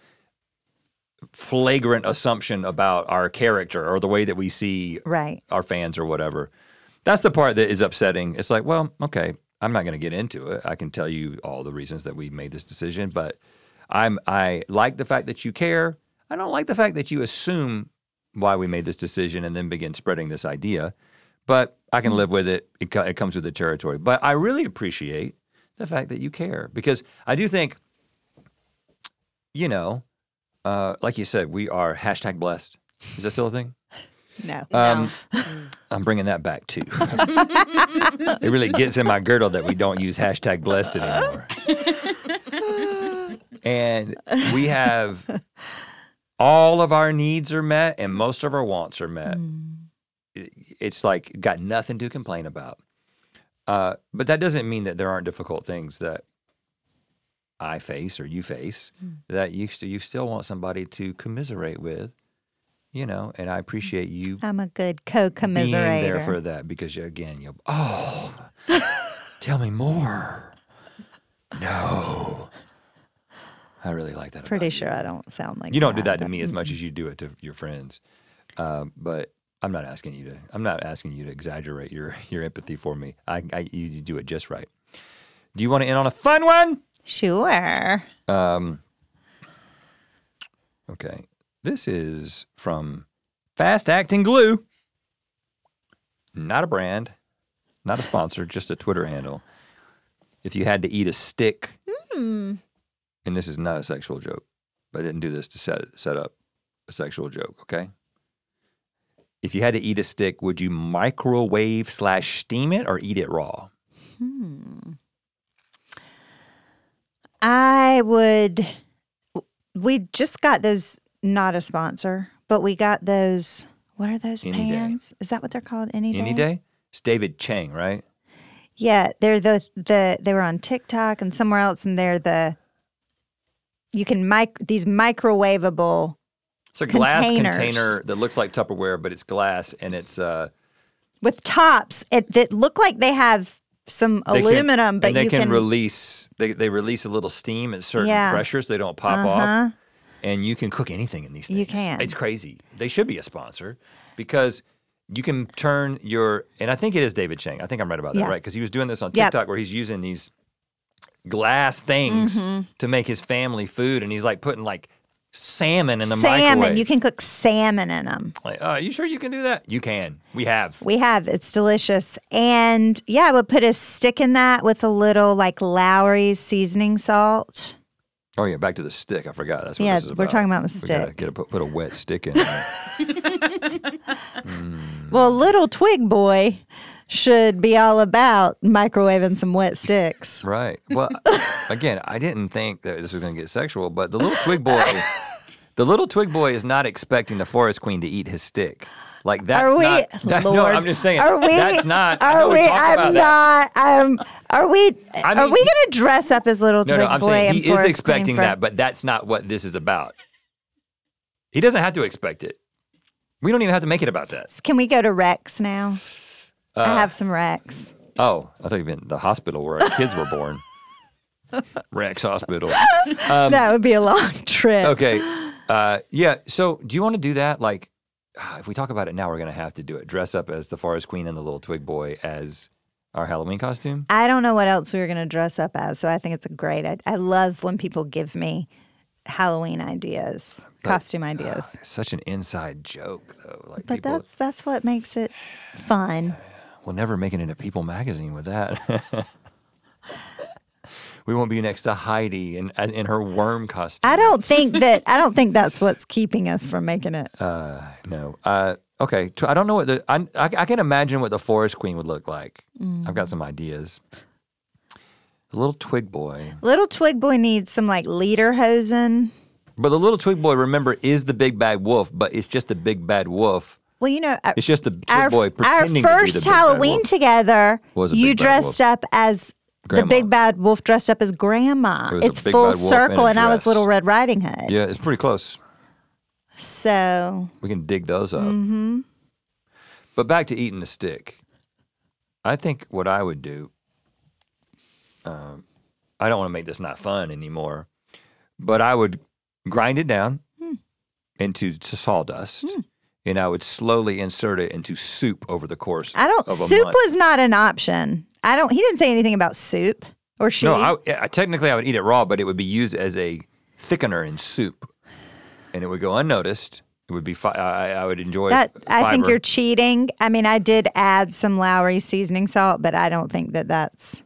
flagrant assumption about our character or the way that we see right. our fans or whatever. That's the part that is upsetting. It's like, well, okay, I'm not going to get into it. I can tell you all the reasons that we made this decision, but I'm I like the fact that you care. I don't like the fact that you assume why we made this decision and then begin spreading this idea, but I can live with it. It, it comes with the territory. But I really appreciate the fact that you care. Because I do think, you know, uh, like you said, we are hashtag blessed. Is that still a thing? No. Um, no. I'm bringing that back, too. It really gets in my girdle that we don't use hashtag blessed anymore. And we have all of our needs are met and most of our wants are met. Mm. It's like got nothing to complain about. Uh, but that doesn't mean that there aren't difficult things that I face or you face mm. that you, st- you still want somebody to commiserate with, you know, and I appreciate you. I'm a good co-commiserator. Being there for that because, you, again, you'll, oh, tell me more. No. I really like that. Pretty sure you. I don't sound like you that, don't do that to me as much as you do it to your friends. Uh, but. I'm not asking you to. I'm not asking you to exaggerate your, your empathy for me. I, I you do it just right. Do you want to end on a fun one? Sure. Um. Okay. This is from Fast Acting Glue. Not a brand, not a sponsor, just a Twitter handle. If you had to eat a stick, mm. and this is not a sexual joke, but I didn't do this to set set up a sexual joke. Okay. If you had to eat a stick, would you microwave slash steam it or eat it raw? Hmm. I would. We just got those, not a sponsor, but we got those. What are those Any pans? Day. Is that what they're called? Anyday? Anyday? It's David Chang, right? Yeah, they're the the they were on TikTok and somewhere else, and they're the. You can mic these microwavable. It's a glass container that looks like Tupperware, but it's glass and it's uh, with tops it, that look like they have some they aluminum. Can, but and they you can, can release they they release a little steam at certain yeah. pressures. They don't pop uh-huh. off, and you can cook anything in these things. You can. It's crazy. They should be a sponsor because you can turn your – and I think it is David Chang. I think I'm right about that, yeah. right? Because he was doing this on TikTok yep. where he's using these glass things mm-hmm. to make his family food, and he's like putting like salmon in the salmon. microwave. Salmon. You can cook salmon in them. Like, oh, are you sure you can do that? You can. We have. We have. It's delicious. And, yeah, we'll put a stick in that with a little like Lowry's seasoning salt. Oh, yeah, back to the stick. I forgot. That's what yeah, this is about. Yeah, we're talking about the stick. We gotta get a, put, put a wet stick in there. mm. Well, Little Twig Boy should be all about microwaving some wet sticks. Right. Well, again, I didn't think that this was going to get sexual, but the Little Twig Boy, the Little Twig Boy is not expecting the Forest Queen to eat his stick. Like that's are we, not. That, Lord, no, I'm just saying. Are we? That's not. Are I know we? we talk I'm about not. Um, are we? I mean, are we going to dress up as Little Twig no, no, I'm Boy? Saying he and is Forest expecting Queen that, from... but that's not what this is about. He doesn't have to expect it. We don't even have to make it about that. Can we go to Rex now? Uh, I have some Rex. Oh, I thought you meant the hospital where our kids were born. Rex Hospital. Um, that would be a long trip. Okay. Uh, yeah. So, do you want to do that? Like. If we talk about it now, we're going to have to do it. Dress up as the Forest Queen and the Little Twig Boy as our Halloween costume. I don't know what else we were going to dress up as, so I think it's a great idea. I love when people give me Halloween ideas, but, costume ideas. Uh, such an inside joke, though. Like, but people, that's that's what makes it fun. We'll never make it into People magazine with that. We won't be next to Heidi in in her worm costume. I don't think that. I don't think that's what's keeping us from making it. Uh, no. Uh, okay. I don't know what the. I I, I can imagine what the Forest Queen would look like. Mm. I've got some ideas. The Little Twig Boy. Little Twig Boy needs some like lederhosen. But the Little Twig Boy, remember, is the big bad wolf. But it's just the big bad wolf. Well, you know, it's just the Twig our, Boy pretending. Our first to be the Halloween together, was a big you bad dressed wolf. Up as. Grandma. The big bad wolf dressed up as grandma. It it's full circle, and, and I was Little Red Riding Hood. Yeah, it's pretty close. So. We can dig those up. Mm-hmm. But back to eating the stick. I think what I would do, um, I don't want to make this not fun anymore, but I would grind it down mm. into to sawdust. Mm. And I would slowly insert it into soup over the course I don't, of a soup month. Was not an option. I don't, he didn't say anything about soup or she. No, I, I, technically I would eat it raw, but it would be used as a thickener in soup. And it would go unnoticed. It would be, fi- I, I would enjoy that. F- I think you're cheating. I mean, I did add some Lowry's seasoning salt, but I don't think that that's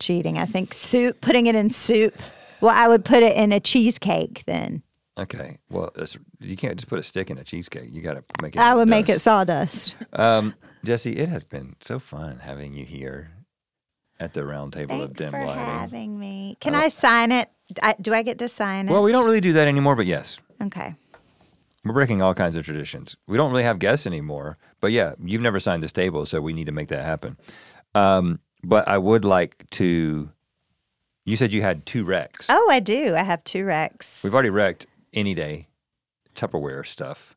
cheating. I think soup, putting it in soup, well, I would put it in a cheesecake then. Okay, well, that's, you can't just put a stick in a cheesecake. You got to make it I would dust. Make it sawdust. Um, Jessie, it has been so fun having you here at the round table Thanks of dim lighting. Thanks for having me. Can uh, I sign it? I, do I get to sign it? Well, we don't really do that anymore, but yes. Okay. We're breaking all kinds of traditions. We don't really have guests anymore, but yeah, you've never signed this table, so we need to make that happen. Um, but I would like to, you said you had two wrecks. Oh, I do. I have two wrecks. We've already wrecked. Anyday, Tupperware stuff.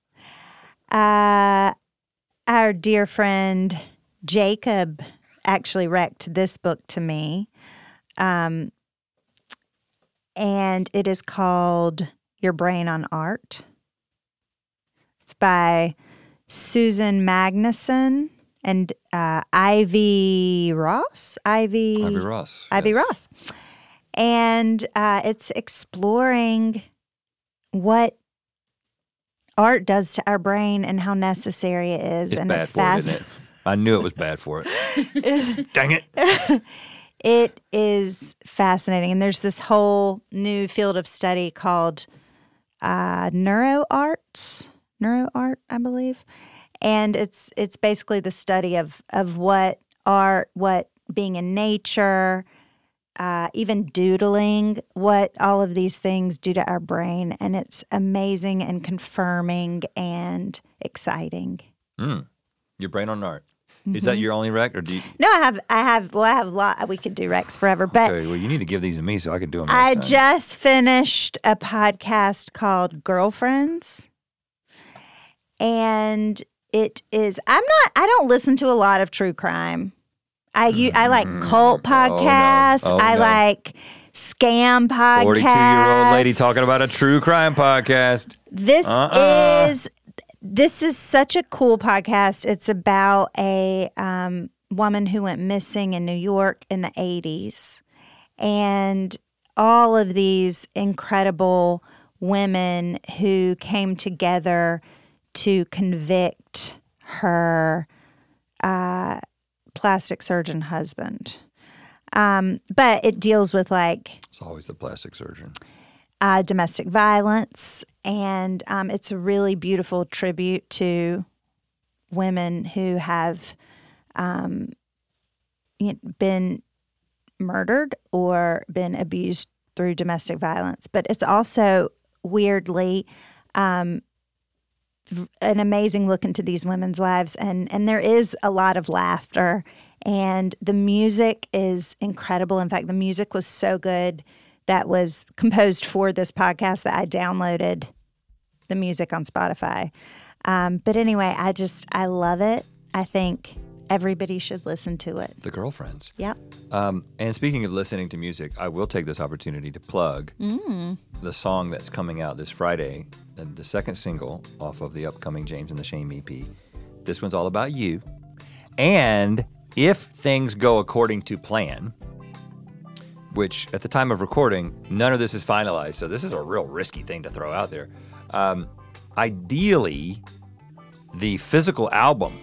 Uh, our dear friend Jacob actually wrecked this book to me. Um, and it is called Your Brain on Art. It's by Susan Magnuson and uh, Ivy Ross. Ivy, Ivy Ross. Ivy yes. Ross. And uh, it's exploring what art does to our brain and how necessary it is. It's and bad it's for fast- it, isn't it? I knew it was bad for it. Dang it. It is fascinating. And there's this whole new field of study called uh, neuroarts, neuroart, I believe. And it's it's basically the study of, of what art, what being in nature, Uh, even doodling, what all of these things do to our brain. And it's amazing and confirming and exciting. Mm. Your Brain on Art. Mm-hmm. Is that your only rec? Or do you... No, I have, I have, well, I have a lot. We could do recs forever. But okay, well, you need to give these to me so I can do them next I time. Just finished a podcast called Girlfriends. And it is, I'm not, I don't listen to a lot of true crime. I, you, I like cult podcasts. Oh, no. Oh, I no. like scam podcast. forty-two-year-old lady talking about a true crime podcast. This uh-uh. is this is such a cool podcast. It's about a um, woman who went missing in New York in the eighties. And all of these incredible women who came together to convict her uh, plastic surgeon husband. Um, but it deals with, like... It's always the plastic surgeon. Uh, domestic violence. And um, it's a really beautiful tribute to women who have um, been murdered or been abused through domestic violence. But it's also, weirdly, um, an amazing look into these women's lives. And, and there is a lot of laughter. And the music is incredible. In fact, the music was so good that was composed for this podcast that I downloaded the music on Spotify. Um, but anyway, I just, I love it. I think everybody should listen to it. The Girlfriends. Yep. Um, and speaking of listening to music, I will take this opportunity to plug mm. the song that's coming out this Friday, the second single off of the upcoming James and the Shame E P. This one's all about you. And... if things go according to plan, which at the time of recording, none of this is finalized, so this is a real risky thing to throw out there. Um, ideally, the physical album,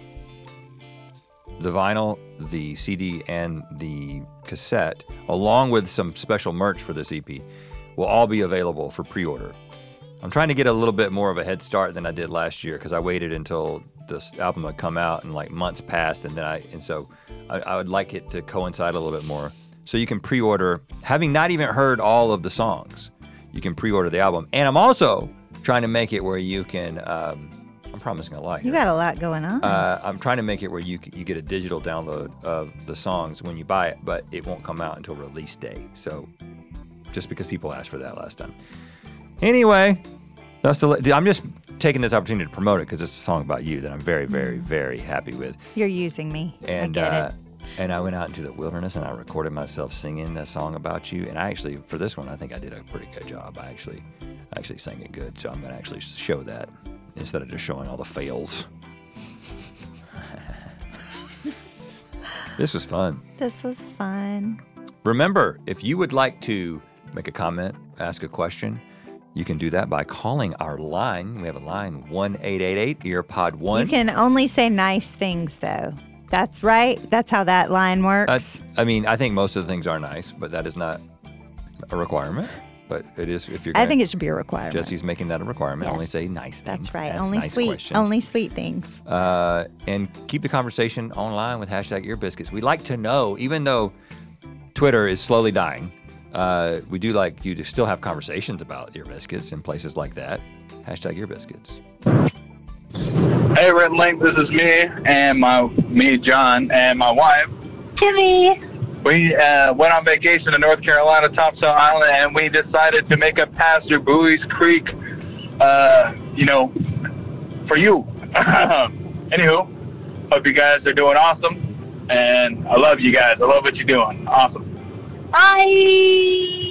the vinyl, the C D, and the cassette, along with some special merch for this E P, will all be available for pre-order. I'm trying to get a little bit more of a head start than I did last year because I waited until this album would come out and like months passed, and then I and so I, I would like it to coincide a little bit more. So you can pre-order, having not even heard all of the songs, you can pre-order the album. And I'm also trying to make it where you can. Um, I'm promising a lot. Here. You got a lot going on. Uh, I'm trying to make it where you you get a digital download of the songs when you buy it, but it won't come out until release day. So just because people asked for that last time. Anyway, that's the. I'm just. taking this opportunity to promote it because it's a song about you that I'm very, very, very happy with. You're using me. And I get uh, it. And I went out into the wilderness and I recorded myself singing a song about you. And I actually, for this one, I think I did a pretty good job. I actually, I actually sang it good. So I'm going to actually show that instead of just showing all the fails. This was fun. This was fun. Remember, if you would like to make a comment, ask a question, you can do that by calling our line. We have a line, one eight eight eight, E A R, P O D one. You can only say nice things, though. That's right. That's how that line works. Uh, I mean, I think most of the things are nice, but that is not a requirement. But it is if you're gonna, I think it should be a requirement. Jesse's making that a requirement. Yes. Only say nice things. That's right. Ask only nice sweet questions. Only sweet things. Uh, and keep the conversation online with hashtag Ear Biscuits. We like to know, even though Twitter is slowly dying, Uh, we do like you to still have conversations about Ear Biscuits in places like that. Hashtag Ear Biscuits. Hey, Rhett and Link, this is me and my me John and my wife Kimmy. We uh, went on vacation to North Carolina, Thompson Island, and we decided to make a pass through Bowie's Creek. Uh, you know, for you. Anywho, hope you guys are doing awesome, and I love you guys. I love what you're doing. Awesome. Bye.